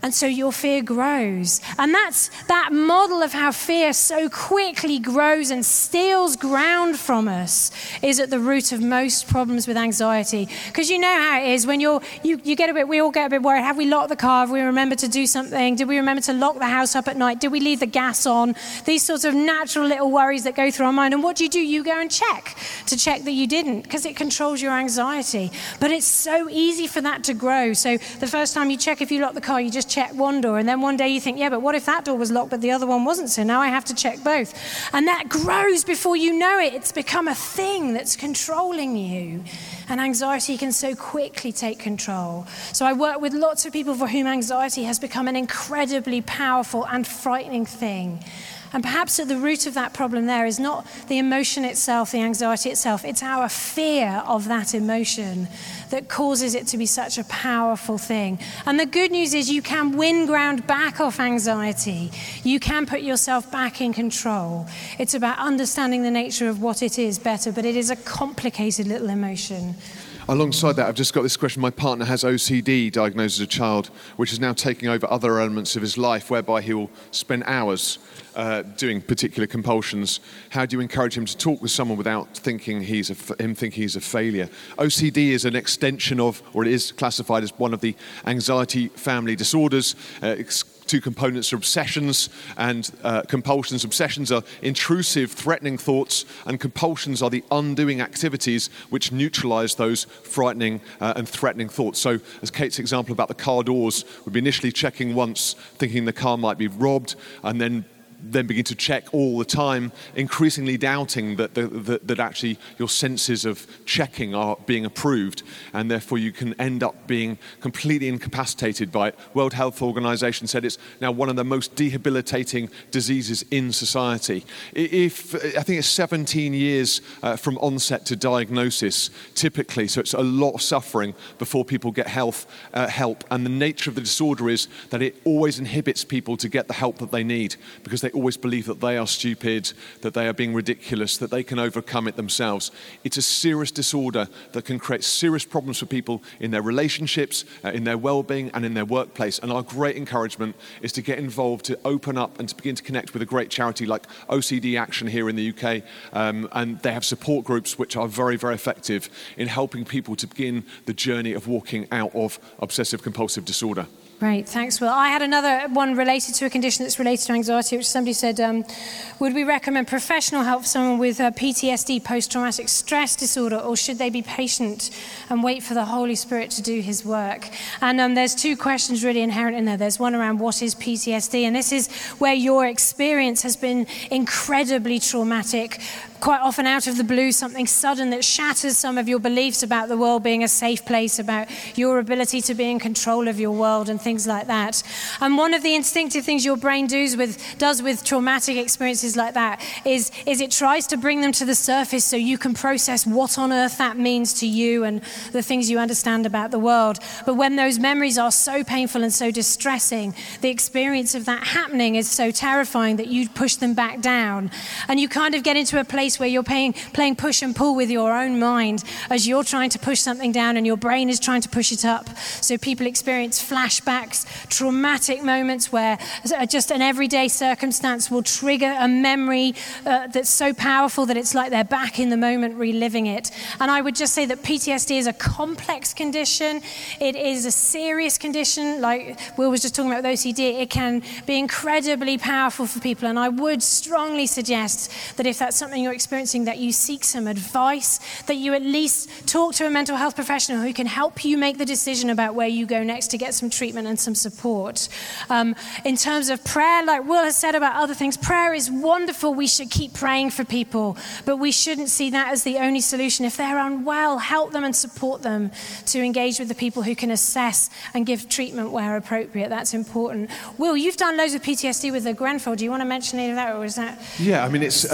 And so your fear grows. And that's that model of how fear so quickly grows and steals ground from us is at the root of most problems with anxiety. Because you know how it is when you get a bit, we all get a bit worried. Have we locked the car? Have we remembered to do something? Did we remember to lock the house up at night? Did we leave the gas on? These sorts of natural little worries that go through our mind. And what do? You go and check that you didn't because it controls your anxiety. But it's so easy for that to grow. So the first time you check if you lock the car, you just check one door, and then one day you think, yeah, but what if that door was locked but the other one wasn't, so now I have to check both. And that grows before you know it. It's become a thing that's controlling you, and anxiety can so quickly take control. So I work with lots of people for whom anxiety has become an incredibly powerful and frightening thing. And perhaps at the root of that problem there is not the emotion itself, the anxiety itself. It's our fear of that emotion that causes it to be such a powerful thing. And the good news is you can win ground back off anxiety. You can put yourself back in control. It's about understanding the nature of what it is better, but it is a complicated little emotion. Alongside that, I've just got this question. My partner has OCD diagnosed as a child, which is now taking over other elements of his life, whereby he will spend hours doing particular compulsions. How do you encourage him to talk with someone without thinking he's a failure? OCD is an extension of, or it is classified as one of the anxiety family disorders. Two components are obsessions and compulsions. Obsessions are intrusive, threatening thoughts, and compulsions are the undoing activities which neutralize those frightening and threatening thoughts. So as Kate's example about the car doors, we'd be initially checking once, thinking the car might be robbed, and then then begin to check all the time, increasingly doubting that actually your senses of checking are being approved, and therefore you can end up being completely incapacitated by it. World Health Organization said it's now one of the most debilitating diseases in society. I think it's 17 years from onset to diagnosis, typically, so it's a lot of suffering before people get help. And the nature of the disorder is that it always inhibits people to get the help that they need, because they always believe that they are stupid, that they are being ridiculous, that they can overcome it themselves. It's a serious disorder that can create serious problems for people in their relationships, in their well-being, and in their workplace. And our great encouragement is to get involved, to open up, and to begin to connect with a great charity like OCD Action here in the UK. And they have support groups which are very, very effective in helping people to begin the journey of walking out of obsessive compulsive disorder. Right, thanks, Will. I had another one related to a condition that's related to anxiety, which somebody said, would we recommend professional help for someone with PTSD, post-traumatic stress disorder, or should they be patient and wait for the Holy Spirit to do his work? And there's two questions really inherent in there. There's one around what is PTSD, and this is where your experience has been incredibly traumatic, quite often out of the blue, something sudden that shatters some of your beliefs about the world being a safe place, about your ability to be in control of your world and things like that. And one of the instinctive things your brain does with traumatic experiences like that is it tries to bring them to the surface so you can process what on earth that means to you and the things you understand about the world. But when those memories are so painful and so distressing, the experience of that happening is so terrifying that you push them back down. And you kind of get into a place where you're playing push and pull with your own mind as you're trying to push something down and your brain is trying to push it up. So people experience flashbacks, traumatic moments where just an everyday circumstance will trigger a memory that's so powerful that it's like they're back in the moment reliving it. And I would just say that PTSD is a complex condition. It is a serious condition. Like Will was just talking about with OCD, it can be incredibly powerful for people. And I would strongly suggest that if that's something you're experiencing, that you seek some advice, that you at least talk to a mental health professional who can help you make the decision about where you go next to get some treatment and some support. In terms of prayer, like Will has said about other things, prayer is wonderful. We should keep praying for people, but we shouldn't see that as the only solution. If they're unwell, help them and support them to engage with the people who can assess and give treatment where appropriate. That's important. Will, you've done loads of PTSD with the Grenfell. Do you want to mention any of that, or is that... Yeah, I mean, it's...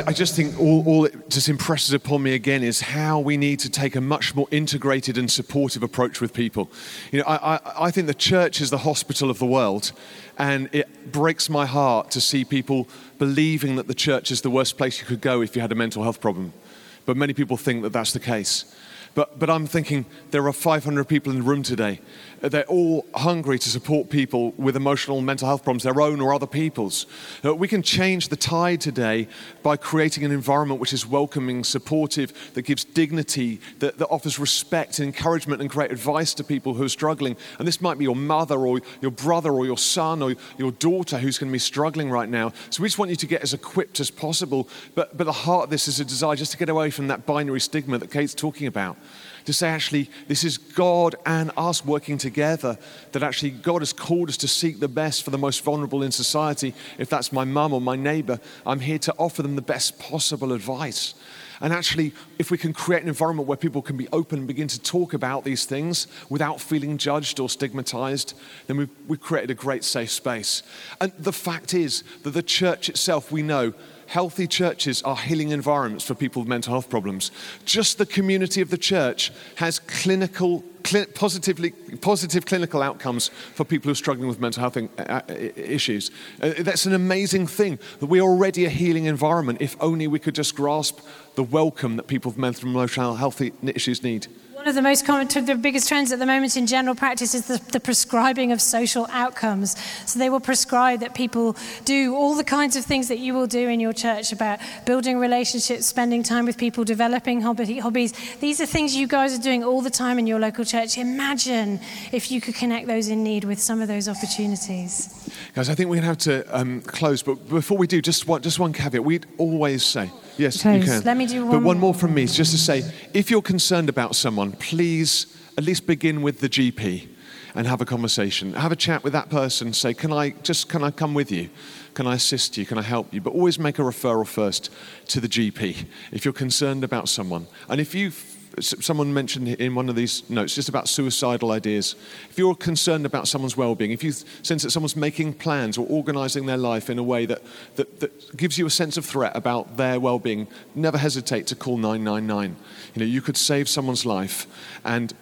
I just think all it just impresses upon me again is how we need to take a much more integrated and supportive approach with people. You know, I think the church is the hospital of the world, and it breaks my heart to see people believing that the church is the worst place you could go if you had a mental health problem. But many people think that that's the case. But I'm thinking there are 500 people in the room today. They're all hungry to support people with emotional and mental health problems, their own or other people's. We can change the tide today by creating an environment which is welcoming, supportive, that gives dignity, that offers respect and encouragement and great advice to people who are struggling. And this might be your mother or your brother or your son or your daughter who's going to be struggling right now. So we just want you to get as equipped as possible. But the heart of this is a desire just to get away from that binary stigma that Kate's talking about. To say, actually, this is God and us working together, that actually God has called us to seek the best for the most vulnerable in society. If that's my mum or my neighbour, I'm here to offer them the best possible advice. And actually, if we can create an environment where people can be open and begin to talk about these things without feeling judged or stigmatized, then we've created a great safe space. And the fact is that the church itself, we know, healthy churches are healing environments for people with mental health problems. Just the community of the church has positive clinical outcomes for people who are struggling with mental health issues. That's an amazing thing, that we're already a healing environment if only we could just grasp the welcome that people with mental and emotional health issues need. One of the most common, the biggest trends at the moment in general practice is the prescribing of social outcomes. So they will prescribe that people do all the kinds of things that you will do in your church about building relationships, spending time with people, developing hobbies. These are things you guys are doing all the time in your local church. Imagine if you could connect those in need with some of those opportunities. Guys, I think we're going to have to close, but before we do, just one caveat. We'd always say... Yes, you can. Let me do one. But one more from me, just to say, if you're concerned about someone, please at least begin with the GP. and have a conversation. Have a chat with that person. Say, can I come with you? Can I assist you? Can I help you? But always make a referral first to the GP if you're concerned about someone. And if you, someone mentioned in one of these notes just about suicidal ideas. If you're concerned about someone's well-being, if you sense that someone's making plans or organising their life in a way that gives you a sense of threat about their well-being, never hesitate to call 999. You know, you could save someone's life. And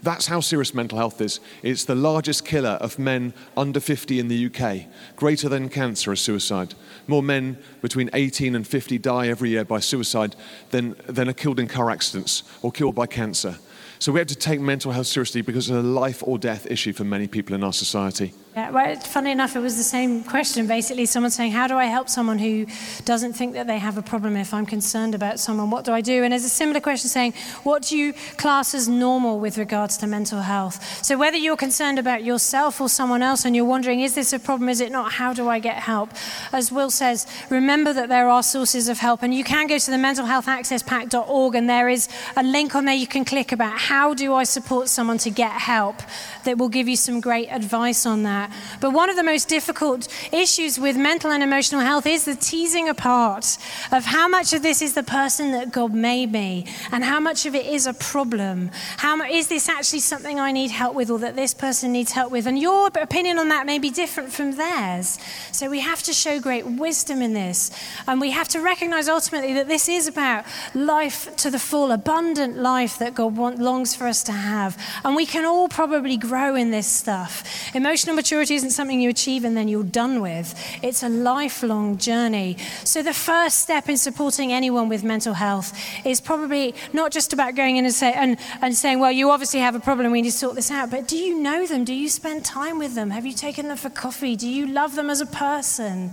that's how serious mental health is. It's the largest killer of men under 50 in the UK, greater than cancer is suicide. More men between 18 and 50 die every year by suicide than are killed in car accidents or killed by cancer. So we have to take mental health seriously because it's a life or death issue for many people in our society. Yeah, well, funny enough, it was the same question, basically. Someone saying, how do I help someone who doesn't think that they have a problem? If I'm concerned about someone, what do I do? And there's a similar question saying, what do you class as normal with regards to mental health? So whether you're concerned about yourself or someone else and you're wondering, is this a problem, is it not? How do I get help? As Will says, remember that there are sources of help. And you can go to the mentalhealthaccesspack.org and there is a link on there you can click about how do I support someone to get help, that will give you some great advice on that. But one of the most difficult issues with mental and emotional health is the teasing apart of how much of this is the person that God made me and how much of it is a problem. How much is this actually something I need help with or that this person needs help with? And your opinion on that may be different from theirs. So we have to show great wisdom in this. And we have to recognize ultimately that this is about life to the full, abundant life that God longs for us to have. And we can all probably grow in this stuff. Emotional maturity isn't something you achieve and then you're done with. It's a lifelong journey. So the first step in supporting anyone with mental health is probably not just about going in and saying, well, you obviously have a problem, we need to sort this out, but do you know them? Do you spend time with them? Have you taken them for coffee? Do you love them as a person?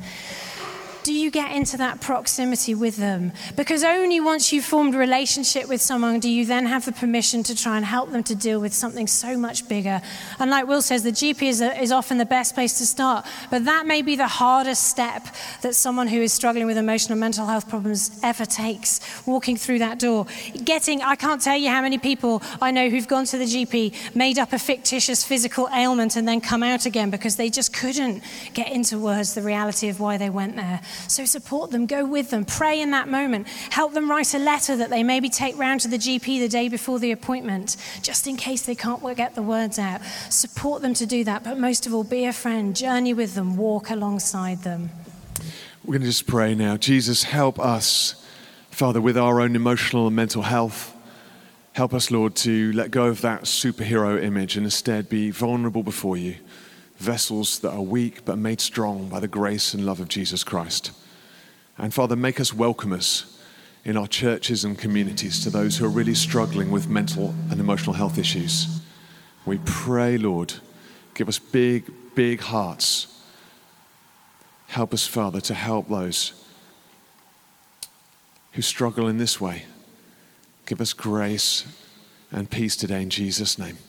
Do you get into that proximity with them? Because only once you've formed a relationship with someone do you then have the permission to try and help them to deal with something so much bigger. And like Will says, the GP is often the best place to start, but that may be the hardest step that someone who is struggling with emotional and mental health problems ever takes, walking through that door. I can't tell you how many people I know who've gone to the GP, made up a fictitious physical ailment and then come out again because they just couldn't get into words the reality of why they went there. So support them, go with them, pray in that moment, help them write a letter that they maybe take round to the GP the day before the appointment, just in case they can't get the words out. Support them to do that, but most of all, be a friend, journey with them, walk alongside them. We're going to just pray now. Jesus, help us, Father, with our own emotional and mental health. Help us, Lord, to let go of that superhero image and instead be vulnerable before you. Vessels that are weak but made strong by the grace and love of Jesus Christ. And Father, make us welcomers in our churches and communities to those who are really struggling with mental and emotional health issues. We pray, Lord, give us big, big hearts. Help us, Father, to help those who struggle in this way. Give us grace and peace today in Jesus' name.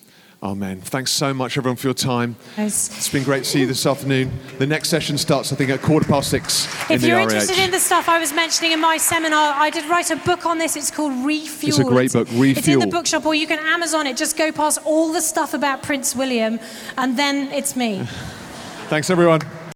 Amen. Thanks so much, everyone, for your time. Nice. It's been great to see you this afternoon. The next session starts, I think, at 6:15 in the RH. If you're interested in the stuff I was mentioning in my seminar, I did write a book on this. It's called Refuel. It's a great book, Refuel. It's in the bookshop, or you can Amazon it. Just go past all the stuff about Prince William, and then it's me. Thanks, everyone.